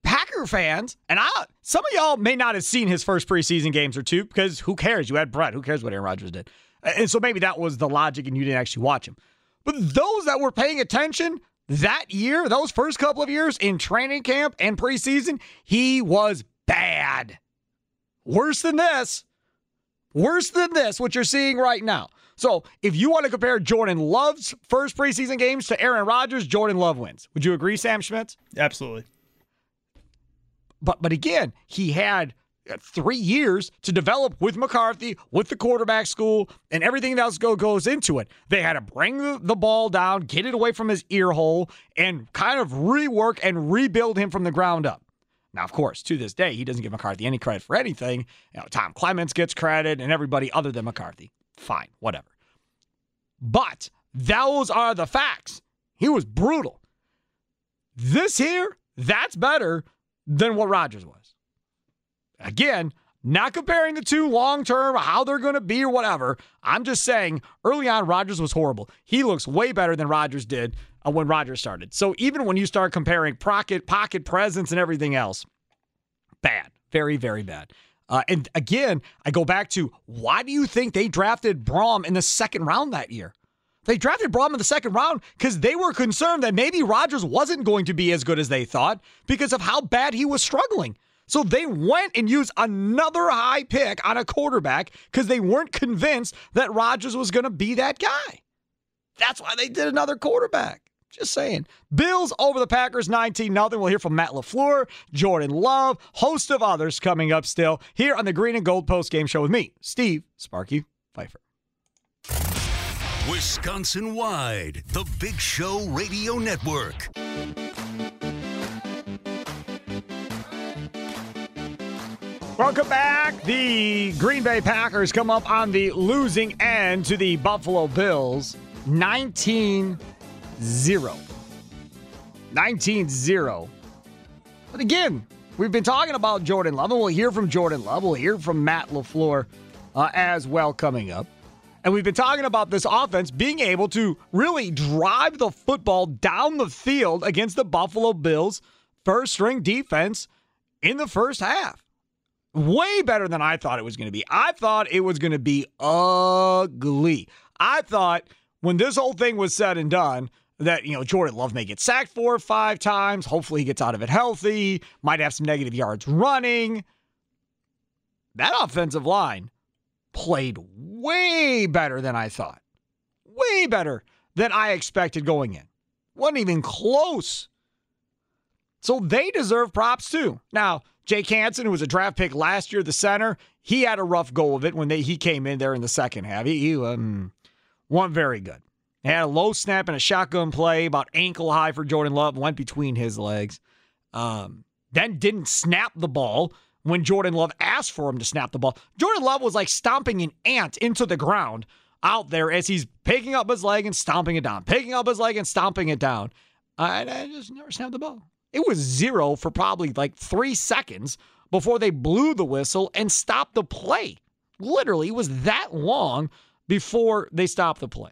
Packer fans, and some of y'all may not have seen his first preseason games or two, because who cares? You had Brett. Who cares what Aaron Rodgers did? And so maybe that was the logic and you didn't actually watch him. But those that were paying attention – that year, those first couple of years in training camp and preseason, he was bad. Worse than this, what you're seeing right now. So if you want to compare Jordan Love's first preseason games to Aaron Rodgers, Jordan Love wins. Would you agree, Sam Schmitz? Absolutely. But again, he had 3 years to develop with McCarthy, with the quarterback school, and everything else goes into it. They had to bring the ball down, get it away from his ear hole, and kind of rework and rebuild him from the ground up. Now, of course, to this day, he doesn't give McCarthy any credit for anything. You know, Tom Clements gets credit and everybody other than McCarthy. Fine, whatever. But those are the facts. He was brutal. This here, that's better than what Rodgers was. Again, not comparing the two long-term, how they're going to be or whatever. I'm just saying, early on, Rodgers was horrible. He looks way better than Rodgers did when Rodgers started. So even when you start comparing pocket presence and everything else, bad. Very, very bad. And again, I go back to, why do you think they drafted Braum in the second round that year? They drafted Braum in the second round because they were concerned that maybe Rodgers wasn't going to be as good as they thought because of how bad he was struggling. So they went and used another high pick on a quarterback because they weren't convinced that Rodgers was going to be that guy. That's why they did another quarterback. Just saying. Bills over the Packers, 19-0. We'll hear from Matt LaFleur, Jordan Love, host of others coming up still here on the Green and Gold Post Game Show with me, Steve Sparky Fifer. Wisconsin-wide, the Big Show Radio Network. Welcome back. The Green Bay Packers come up on the losing end to the Buffalo Bills, 19-0. 19-0. But again, we've been talking about Jordan Love, and we'll hear from Jordan Love. We'll hear from Matt LaFleur as well coming up. And we've been talking about this offense being able to really drive the football down the field against the Buffalo Bills' first-string defense in the first half. Way better than I thought it was going to be. I thought it was going to be ugly. I thought when this whole thing was said and done that, Jordan Love may get sacked 4 or 5 times. Hopefully he gets out of it healthy. Might have some negative yards running. That offensive line played way better than I thought. Way better than I expected going in. Wasn't even close. So they deserve props too. Now, Jake Hanson, who was a draft pick last year, the center, he had a rough go of it when he came in there in the second half. He wasn't very good. He had a low snap and a shotgun play, about ankle high for Jordan Love, went between his legs. Then didn't snap the ball when Jordan Love asked for him to snap the ball. Jordan Love was like stomping an ant into the ground out there as he's picking up his leg and stomping it down, picking up his leg and stomping it down. I just never snapped the ball. It was 0 for probably like 3 seconds before they blew the whistle and stopped the play. Literally, it was that long before they stopped the play.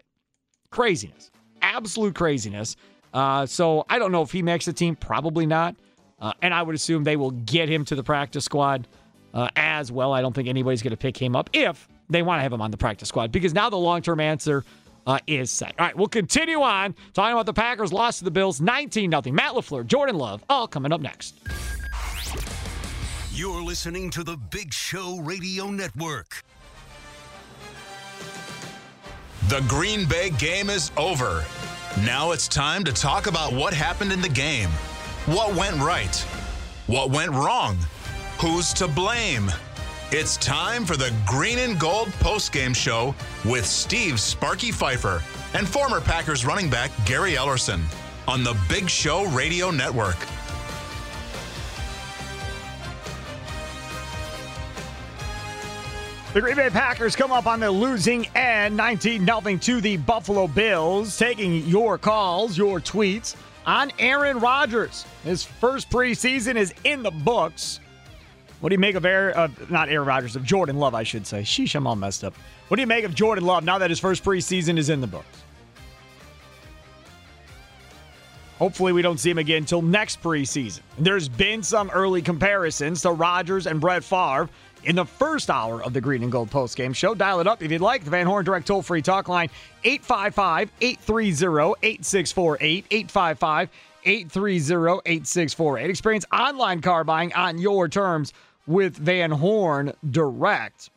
Craziness. Absolute craziness. So I don't know if he makes the team. Probably not. And I would assume they will get him to the practice squad as well. I don't think anybody's going to pick him up if they want to have him on the practice squad, because now the long-term answer is set. All right, we'll continue on talking about the Packers' loss to the Bills, 19-0. Matt LaFleur, Jordan Love, all coming up next. You're listening to the Big Show Radio Network. The Green Bay game is over. Now it's time to talk about what happened in the game. What went right? What went wrong? Who's to blame? It's time for the Green and Gold Postgame Show with Steve Sparky Fifer and former Packers running back Gary Ellerson on the Big Show Radio Network. The Green Bay Packers come up on the losing end, 19-0 to the Buffalo Bills. Taking your calls, your tweets on Aaron Rodgers. His first preseason is in the books. What do you make of Jordan Love, I should say. Sheesh, I'm all messed up. What do you make of Jordan Love now that his first preseason is in the books? Hopefully we don't see him again until next preseason. There's been some early comparisons to Rodgers and Brett Favre in the first hour of the Green and Gold Post Game Show. Dial it up if you'd like. The Van Horn Direct toll-free talk line, 855-830-8648, 855-830-8648. Experience online car buying on your terms with Van Horn Direct.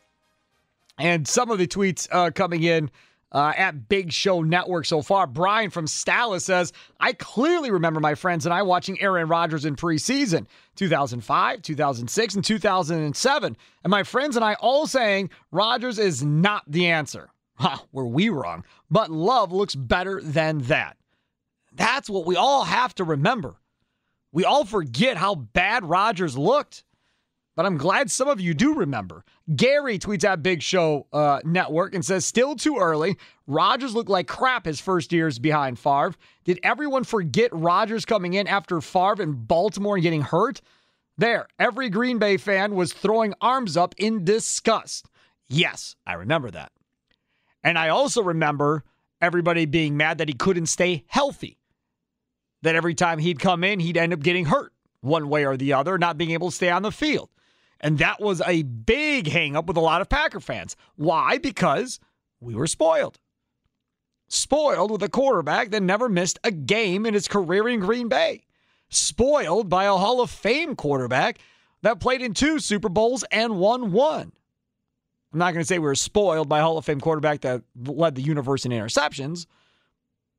And some of the tweets coming in at Big Show Network so far. Brian from Stala says, I clearly remember my friends and I watching Aaron Rodgers in preseason, 2005, 2006, and 2007. And my friends and I all saying Rodgers is not the answer. Were we wrong? But Love looks better than that. That's what we all have to remember. We all forget how bad Rodgers looked. But I'm glad some of you do remember. Gary tweets at Big Show Network and says, still too early. Rodgers looked like crap his first years behind Favre. Did everyone forget Rodgers coming in after Favre in Baltimore and getting hurt? There, every Green Bay fan was throwing arms up in disgust. Yes, I remember that. And I also remember everybody being mad that he couldn't stay healthy. That every time he'd come in, he'd end up getting hurt one way or the other, not being able to stay on the field. And that was a big hang-up with a lot of Packer fans. Why? Because we were spoiled. Spoiled with a quarterback that never missed a game in his career in Green Bay. Spoiled by a Hall of Fame quarterback that played in 2 Super Bowls and won 1. I'm not going to say we were spoiled by a Hall of Fame quarterback that led the universe in interceptions,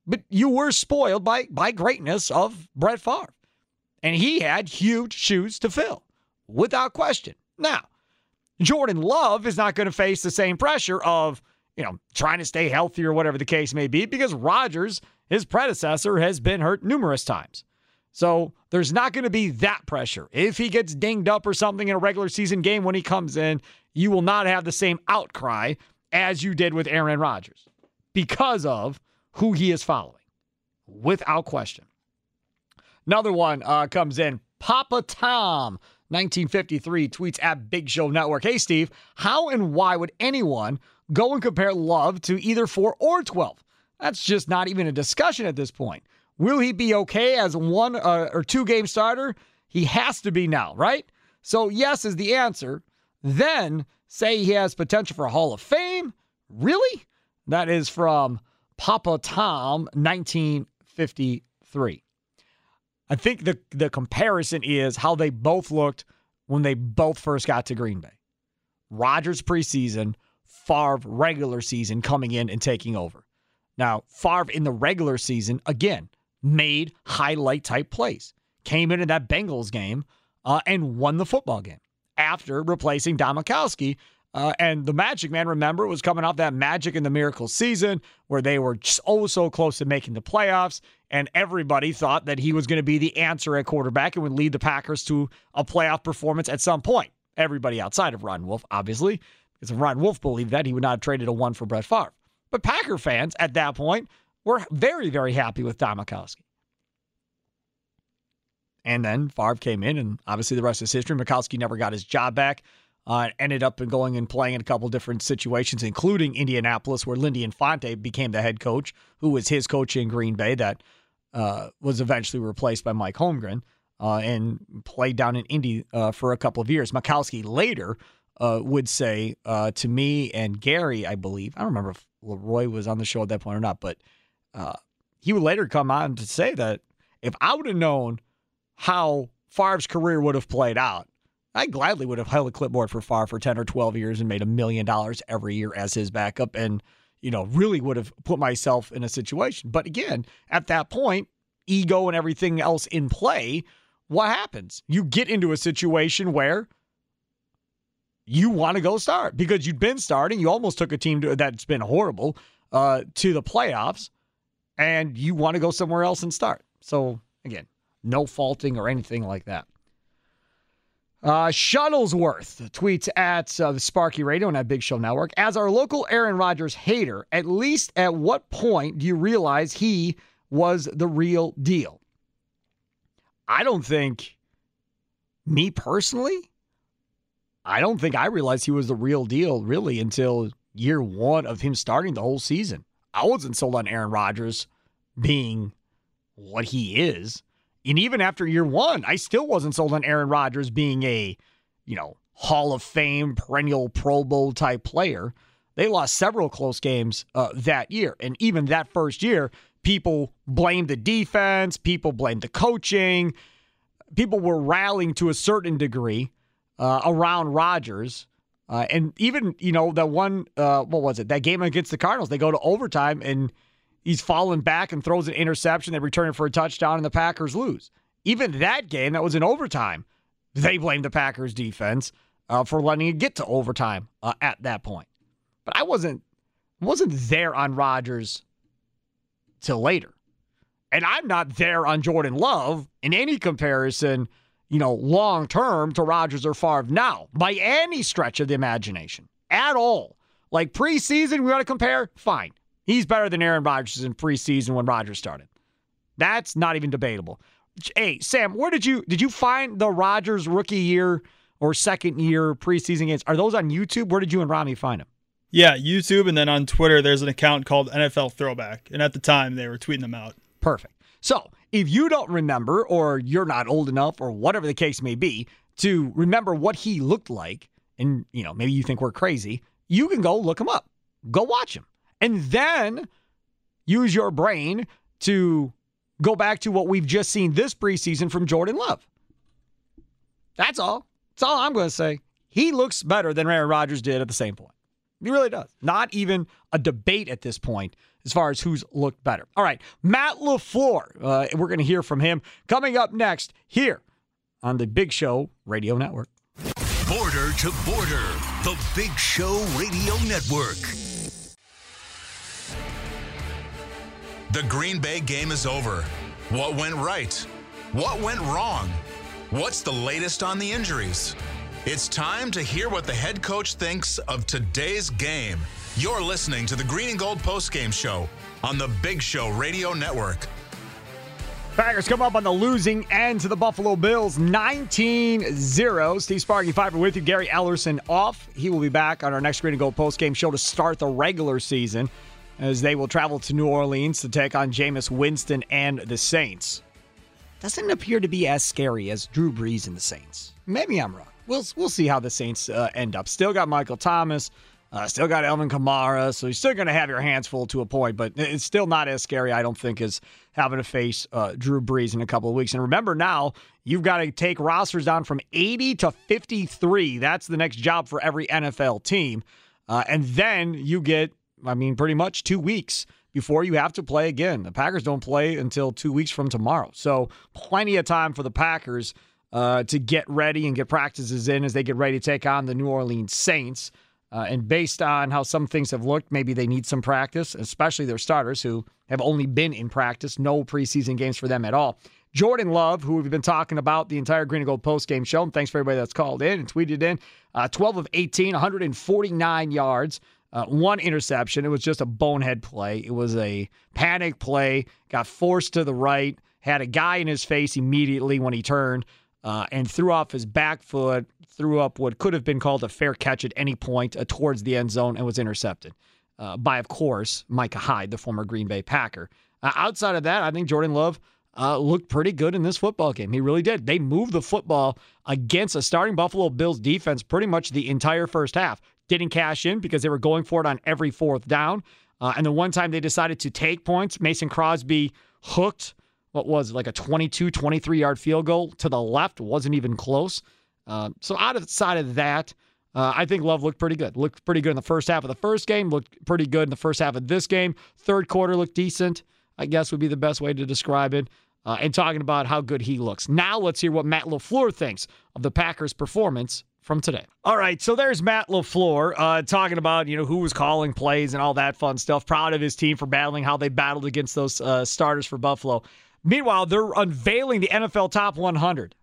but you were spoiled by greatness of Brett Favre. And he had huge shoes to fill, without question. Now, Jordan Love is not going to face the same pressure of, trying to stay healthy or whatever the case may be, because Rodgers, his predecessor, has been hurt numerous times. So there's not going to be that pressure. If he gets dinged up or something in a regular season game when he comes in, you will not have the same outcry as you did with Aaron Rodgers because of who he is following, without question. Another one comes in. Papa Tom, 1953, tweets at Big Show Network. Hey, Steve, how and why would anyone go and compare Love to either 4 or 12? That's just not even a discussion at this point. Will he be okay as 1 or 2 game starter? He has to be now, right? So yes is the answer. Then say he has potential for Hall of Fame? Really? That is from Papa Tom, 1953. I think the comparison is how they both looked when they both first got to Green Bay. Rodgers preseason, Favre regular season coming in and taking over. Now, Favre in the regular season, again, made highlight-type plays. Came into that Bengals game and won the football game after replacing Don Majkowski. And the Magic Man, remember, was coming off that Magic and the Miracle season where they were so close to making the playoffs, and everybody thought that he was going to be the answer at quarterback and would lead the Packers to a playoff performance at some point. Everybody outside of Ron Wolf, obviously, because if Ron Wolf believed that, he would not have traded a 1 for Brett Favre. But Packer fans at that point were very, very happy with Don Majkowski. And then Favre came in, and obviously the rest is history. Majkowski never got his job back. Ended up going and playing in a couple different situations, including Indianapolis, where Lindy Infante became the head coach, who was his coach in Green Bay that was eventually replaced by Mike Holmgren and played down in Indy for a couple of years. Majkowski later would say to me and Gary, I believe, I don't remember if Leroy was on the show at that point or not, but he would later come on to say that if I would have known how Favre's career would have played out, I gladly would have held a clipboard for Favre for 10 or 12 years and made $1 million every year as his backup and, really would have put myself in a situation. But again, at that point, ego and everything else in play, what happens? You get into a situation where you want to go start because you'd been starting. You almost took a team that's been horrible to the playoffs, and you want to go somewhere else and start. So, again, no faulting or anything like that. Shuttlesworth tweets at Sparky Radio and at Big Show Network. As our local Aaron Rodgers hater, at least at what point do you realize he was the real deal? I don't think I realized he was the real deal really until year one of him starting the whole season. I wasn't sold on Aaron Rodgers being what he is. And even after year one, I still wasn't sold on Aaron Rodgers being a, Hall of Fame, perennial Pro Bowl type player. They lost several close games that year. And even that first year, people blamed the defense. People blamed the coaching. People were rallying to a certain degree around Rodgers. And even, that one, what was it? That game against the Cardinals, they go to overtime and he's fallen back and throws an interception. They return it for a touchdown, and the Packers lose. Even that game, that was in overtime, they blamed the Packers' defense for letting it get to overtime at that point. But I wasn't there on Rodgers till later. And I'm not there on Jordan Love in any comparison, long-term to Rodgers or Favre now by any stretch of the imagination at all. Like preseason, we got to compare? Fine. He's better than Aaron Rodgers in preseason when Rodgers started. That's not even debatable. Hey, Sam, where did you find the Rodgers rookie year or second year preseason games? Are those on YouTube? Where did you and Rami find them? Yeah, YouTube, and then on Twitter, there's an account called NFL Throwback. And at the time, they were tweeting them out. Perfect. So if you don't remember or you're not old enough or whatever the case may be to remember what he looked like, and maybe you think we're crazy, you can go look him up. Go watch him. And then use your brain to go back to what we've just seen this preseason from Jordan Love. That's all. That's all I'm going to say. He looks better than Aaron Rodgers did at the same point. He really does. Not even a debate at this point as far as who's looked better. All right, Matt LaFleur. We're going to hear from him coming up next here on the Big Show Radio Network. Border to Border, the Big Show Radio Network. The Green Bay game is over. What went right? What went wrong? What's the latest on the injuries? It's time to hear what the head coach thinks of today's game. You're listening to the Green and Gold Postgame Show on the Big Show Radio Network. Packers come up on the losing end to the Buffalo Bills, 19-0. Steve Sparky Fifer with you. Gary Ellerson off. He will be back on our next Green and Gold Postgame Show to start the regular season as they will travel to New Orleans to take on Jameis Winston and the Saints. Doesn't appear to be as scary as Drew Brees and the Saints. Maybe I'm wrong. We'll see how the Saints end up. Still got Michael Thomas, still got Elvin Kamara, so you're still going to have your hands full to a point, but it's still not as scary, I don't think, as having to face Drew Brees in a couple of weeks. And remember now, you've got to take rosters down from 80 to 53. That's the next job for every NFL team. And then you get, pretty much 2 weeks before you have to play again. The Packers don't play until 2 weeks from tomorrow. So plenty of time for the Packers to get ready and get practices in as they get ready to take on the New Orleans Saints. And based on how some things have looked, maybe they need some practice, especially their starters who have only been in practice, no preseason games for them at all. Jordan Love, who we've been talking about the entire Green and Gold postgame show, and thanks for everybody that's called in and tweeted in, 12 of 18, 149 yards, one interception. It was just a bonehead play. It was a panic play, got forced to the right, had a guy in his face immediately when he turned, and threw off his back foot, threw up what could have been called a fair catch at any point towards the end zone and was intercepted by, of course, Micah Hyde, the former Green Bay Packer. Outside of that, I think Jordan Love looked pretty good in this football game. He really did. They moved the football against a starting Buffalo Bills defense pretty much the entire first half. Didn't cash in because they were going for it on every fourth down. And the one time they decided to take points, Mason Crosby hooked what was like a 22, 23-yard field goal to the left. Wasn't even close. So outside of that, I think Love looked pretty good. Looked pretty good in the first half of the first game. Looked pretty good in the first half of this game. Third quarter looked decent, I guess would be the best way to describe it. And talking about how good he looks. Now let's hear what Matt LaFleur thinks of the Packers' performance from today. All right, so there's Matt LaFleur talking about, who was calling plays and all that fun stuff. Proud of his team for battling, how they battled against those starters for Buffalo. Meanwhile, they're unveiling the NFL Top 100.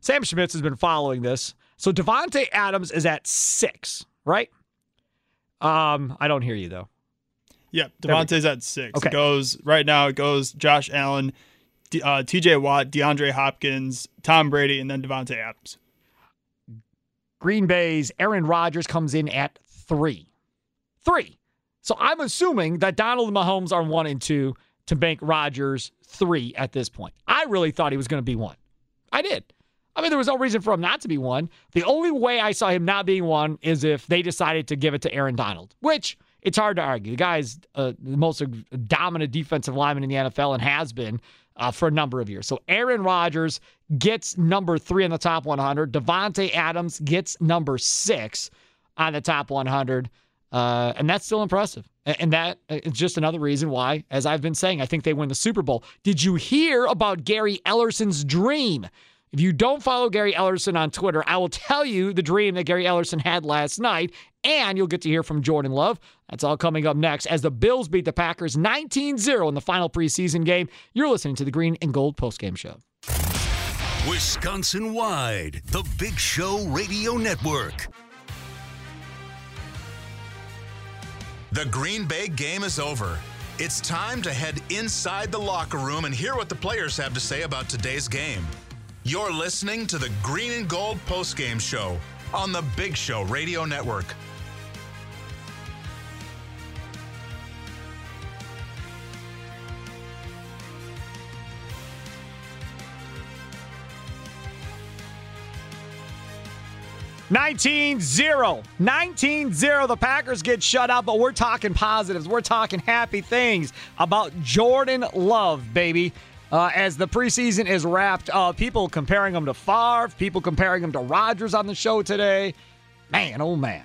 Sam Schmitz has been following this. So Devontae Adams is at 6, right? I don't hear you, though. Yep, Devontae's at 6. Okay. It goes Josh Allen, T.J. Watt, DeAndre Hopkins, Tom Brady, and then Devontae Adams. Green Bay's Aaron Rodgers comes in at 3. 3. So I'm assuming that Donald and Mahomes are 1 and 2 to bank Rodgers 3 at this point. I really thought he was going to be 1. I did. There was no reason for him not to be 1. The only way I saw him not being 1 is if they decided to give it to Aaron Donald, which it's hard to argue. The guy's the most dominant defensive lineman in the NFL and has been for a number of years. So Aaron Rodgers gets number 3 on the top 100. Devontae Adams gets number 6 on the top 100. And that's still impressive. And that is just another reason why, as I've been saying, I think they win the Super Bowl. Did you hear about Gary Ellerson's dream? If you don't follow Gary Ellerson on Twitter, I will tell you the dream that Gary Ellerson had last night, and you'll get to hear from Jordan Love. That's all coming up next as the Bills beat the Packers 19-0 in the final preseason game. You're listening to the Green and Gold Postgame Show. Wisconsin-wide, the Big Show Radio Network. The Green Bay game is over. It's time to head inside the locker room and hear what the players have to say about today's game. You're listening to the Green and Gold Postgame Show on the Big Show Radio Network. $19-0. The Packers get shut out, but we're talking positives. We're talking happy things about Jordan Love, baby. As the preseason is wrapped up, people comparing him to Favre, people comparing him to Rodgers on the show today. Man, oh man.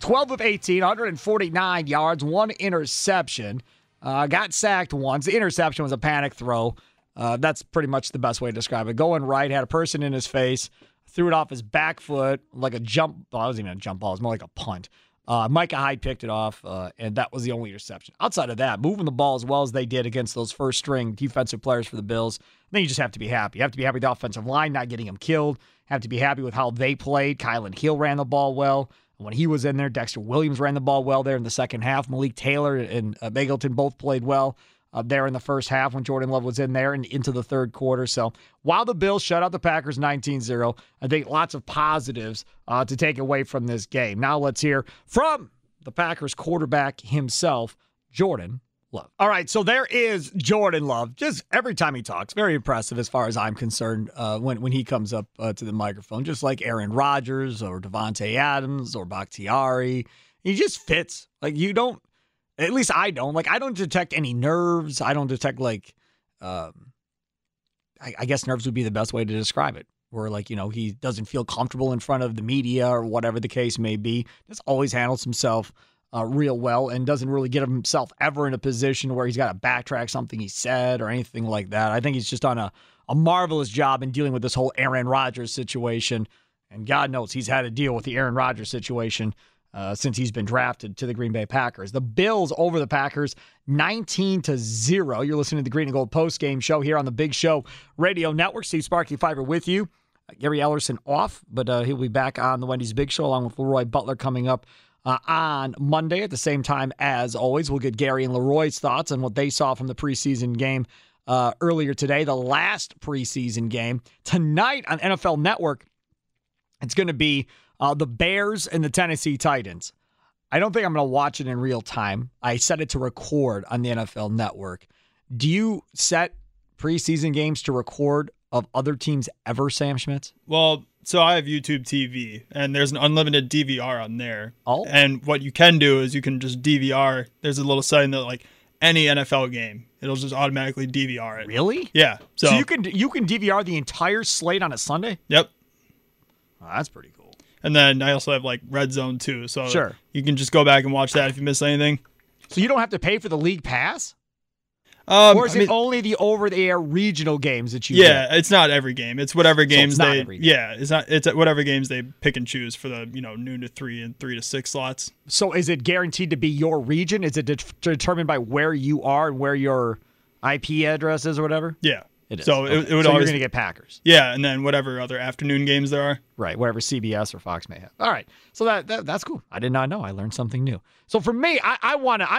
12 of 18, 149 yards, one interception. Got sacked once. The interception was a panic throw. That's pretty much the best way to describe it. Going right, had a person in his face, threw it off his back foot like a jump ball. It wasn't even a jump ball. It was more like a punt. Micah Hyde picked it off, and that was the only interception. Outside of that, moving the ball as well as they did against those first-string defensive players for the Bills, then you just have to be happy. You have to be happy with the offensive line, not getting them killed. Have to be happy with how they played. Kylan Hill ran the ball well. When he was in there, Dexter Williams ran the ball well there in the second half. Malik Taylor and Begelton both played well there in the first half when Jordan Love was in there and into the third quarter. So while the Bills shut out the Packers 19-0, I think lots of positives to take away from this game. Now let's hear from the Packers quarterback himself, Jordan Love. All right, so there is Jordan Love. Just every time he talks, very impressive as far as I'm concerned when he comes up to the microphone, just like Aaron Rodgers or Devontae Adams or Bakhtiari. He just fits. Like, you don't, at least I don't. Like, I don't detect any nerves. I don't detect, like, I guess nerves would be the best way to describe it, where, like, you know, he doesn't feel comfortable in front of the media or whatever the case may be. Just always handles himself real well and doesn't really get himself ever in a position where he's got to backtrack something he said or anything like that. I think he's just done a marvelous job in dealing with this whole Aaron Rodgers situation. And God knows he's had to deal with the Aaron Rodgers situation since he's been drafted to the Green Bay Packers. The Bills over the Packers, 19-0. You're listening to the Green and Gold Post Game Show here on the Big Show Radio Network. Steve Sparky Fifer with you. Gary Ellerson off, but he'll be back on the Wendy's Big Show along with Leroy Butler coming up on Monday at the same time as always. We'll get Gary and Leroy's thoughts on what they saw from the preseason game earlier today, the last preseason game. Tonight on NFL Network, it's going to be the Bears and the Tennessee Titans. I don't think I'm going to watch it in real time. I set it to record on the NFL Network. Do you set preseason games to record of other teams ever, Sam Schmitz? Well, so I have YouTube TV, and there's an unlimited DVR on there. Oh. And what you can do is you can just DVR. There's a little setting that, like, any NFL game, it'll just automatically DVR it. Really? Yeah. So you can DVR the entire slate on a Sunday? Yep. Oh, that's pretty cool. And then I also have, like, Red Zone, too. So sure, you can just go back and watch that if you miss anything. So you don't have to pay for the league pass? Or is it only the over-the-air regional games that you? Yeah, get? It's not every game. It's whatever games it's whatever games they pick and choose for the, you know, noon to 3 and 3 to 6 slots. So is it guaranteed to be your region? Is it determined by where you are and where your IP address is or whatever? Yeah. It is. So okay. it would so always, you're going to get Packers. Yeah, and then whatever other afternoon games there are. Right, whatever CBS or Fox may have. All right, so that's cool. I did not know. I learned something new. So for me, I'm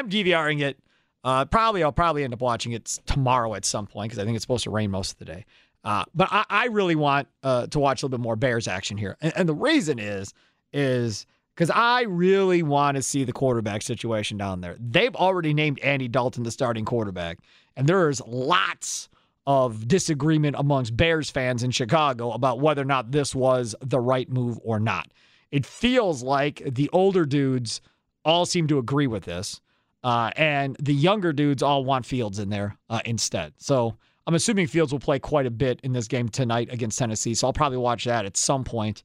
DVRing it. I'll probably end up watching it tomorrow at some point because I think it's supposed to rain most of the day. But I really want to watch a little bit more Bears action here. And the reason is because I really want to see the quarterback situation down there. They've already named Andy Dalton the starting quarterback, and there's lots of disagreement amongst Bears fans in Chicago about whether or not this was the right move or not. It feels like the older dudes all seem to agree with this. And the younger dudes all want Fields in there instead. So I'm assuming Fields will play quite a bit in this game tonight against Tennessee. So I'll probably watch that at some point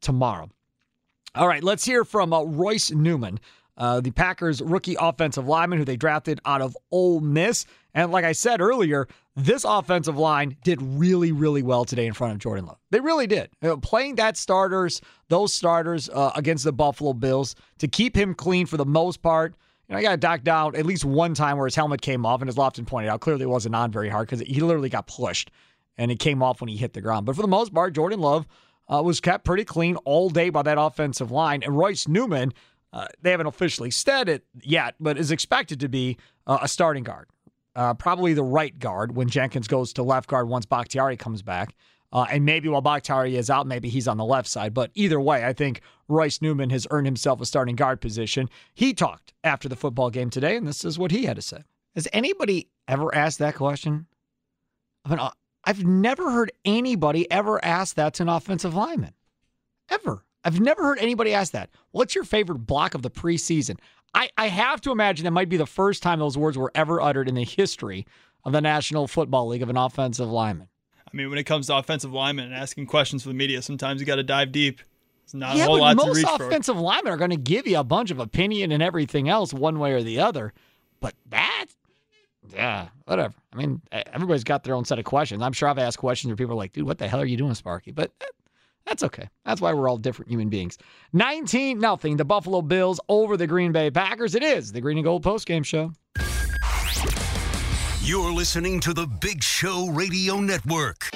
tomorrow. All right, let's hear from Royce Newman, the Packers rookie offensive lineman who they drafted out of Ole Miss. And like I said earlier, this offensive line did really, really well today in front of Jordan Love. They really did. You know, playing those starters against the Buffalo Bills to keep him clean for the most part. And I got docked out at least one time where his helmet came off, and as Lofton pointed out, clearly it wasn't on very hard because he literally got pushed, and it came off when he hit the ground. But for the most part, Jordan Love was kept pretty clean all day by that offensive line. And Royce Newman, they haven't officially said it yet, but is expected to be a starting guard, probably the right guard when Jenkins goes to left guard once Bakhtiari comes back. And maybe while Bakhtiari is out, maybe he's on the left side. But either way, I think Royce Newman has earned himself a starting guard position. He talked after the football game today, and this is what he had to say. Has anybody ever asked that question? I mean, I've never heard anybody ever ask that to an offensive lineman. Ever. I've never heard anybody ask that. What's your favorite block of the preseason? I have to imagine that might be the first time those words were ever uttered in the history of the National Football League of an offensive lineman. I mean, when it comes to offensive linemen and asking questions for the media, sometimes you got to dive deep. It's not a whole lot to reach for. Most offensive linemen are going to give you a bunch of opinion and everything else one way or the other. But that, whatever. I mean, everybody's got their own set of questions. I'm sure I've asked questions where people are like, dude, what the hell are you doing, Sparky? But that's okay. That's why we're all different human beings. 19-0, the Buffalo Bills over the Green Bay Packers. It is the Green and Gold postgame show. You're listening to the Big Show Radio Network.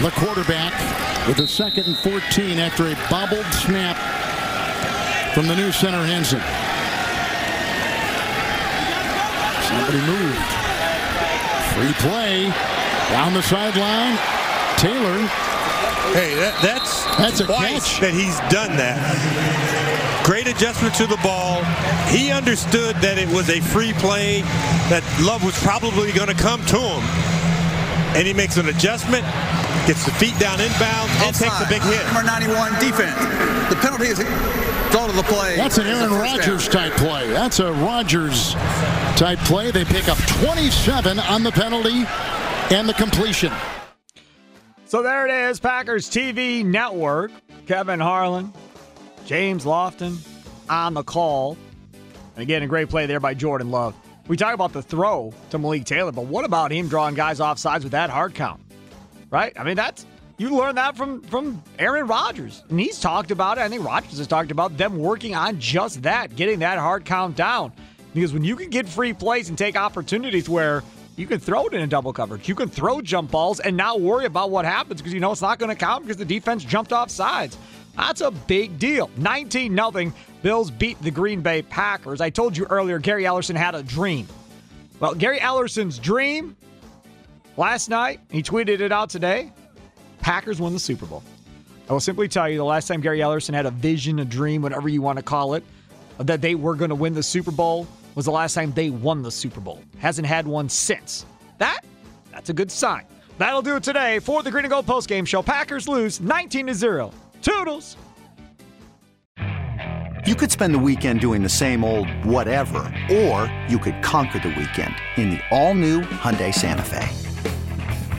The quarterback with a second and 14 after a bobbled snap from the new center, Hanson. Somebody moved. Free play. Down the sideline. Taylor. Hey, that's twice a catch that he's done that. Great adjustment to the ball. He understood that it was a free play, that Love was probably going to come to him. And he makes an adjustment. Gets the feet down inbound and takes a big hit. Number 91 defense. The penalty is thrown to the play. That's an Aaron Rodgers type play. That's a Rodgers type play. They pick up 27 on the penalty and the completion. So there it is, Packers TV Network. Kevin Harlan, James Lofton on the call. And again, a great play there by Jordan Love. We talk about the throw to Malik Taylor, but what about him drawing guys off sides with that hard count? Right? I mean, that's, you learn that from Aaron Rodgers. And he's talked about it. I think Rodgers has talked about them working on just that, getting that hard count down. Because when you can get free plays and take opportunities where you can throw it in a double coverage, you can throw jump balls and not worry about what happens because you know it's not going to count because the defense jumped off sides. That's a big deal. 19-0, Bills beat the Green Bay Packers. I told you earlier, Gary Ellerson had a dream. Well, Gary Ellerson's dream last night, he tweeted it out today, Packers won the Super Bowl. I will simply tell you the last time Gary Ellerson had a vision, a dream, whatever you want to call it, that they were going to win the Super Bowl was the last time they won the Super Bowl. Hasn't had one since. That's a good sign. That'll do it today for the Green and Gold postgame show. Packers lose 19-0. Toodles. You could spend the weekend doing the same old whatever, or you could conquer the weekend in the all-new Hyundai Santa Fe.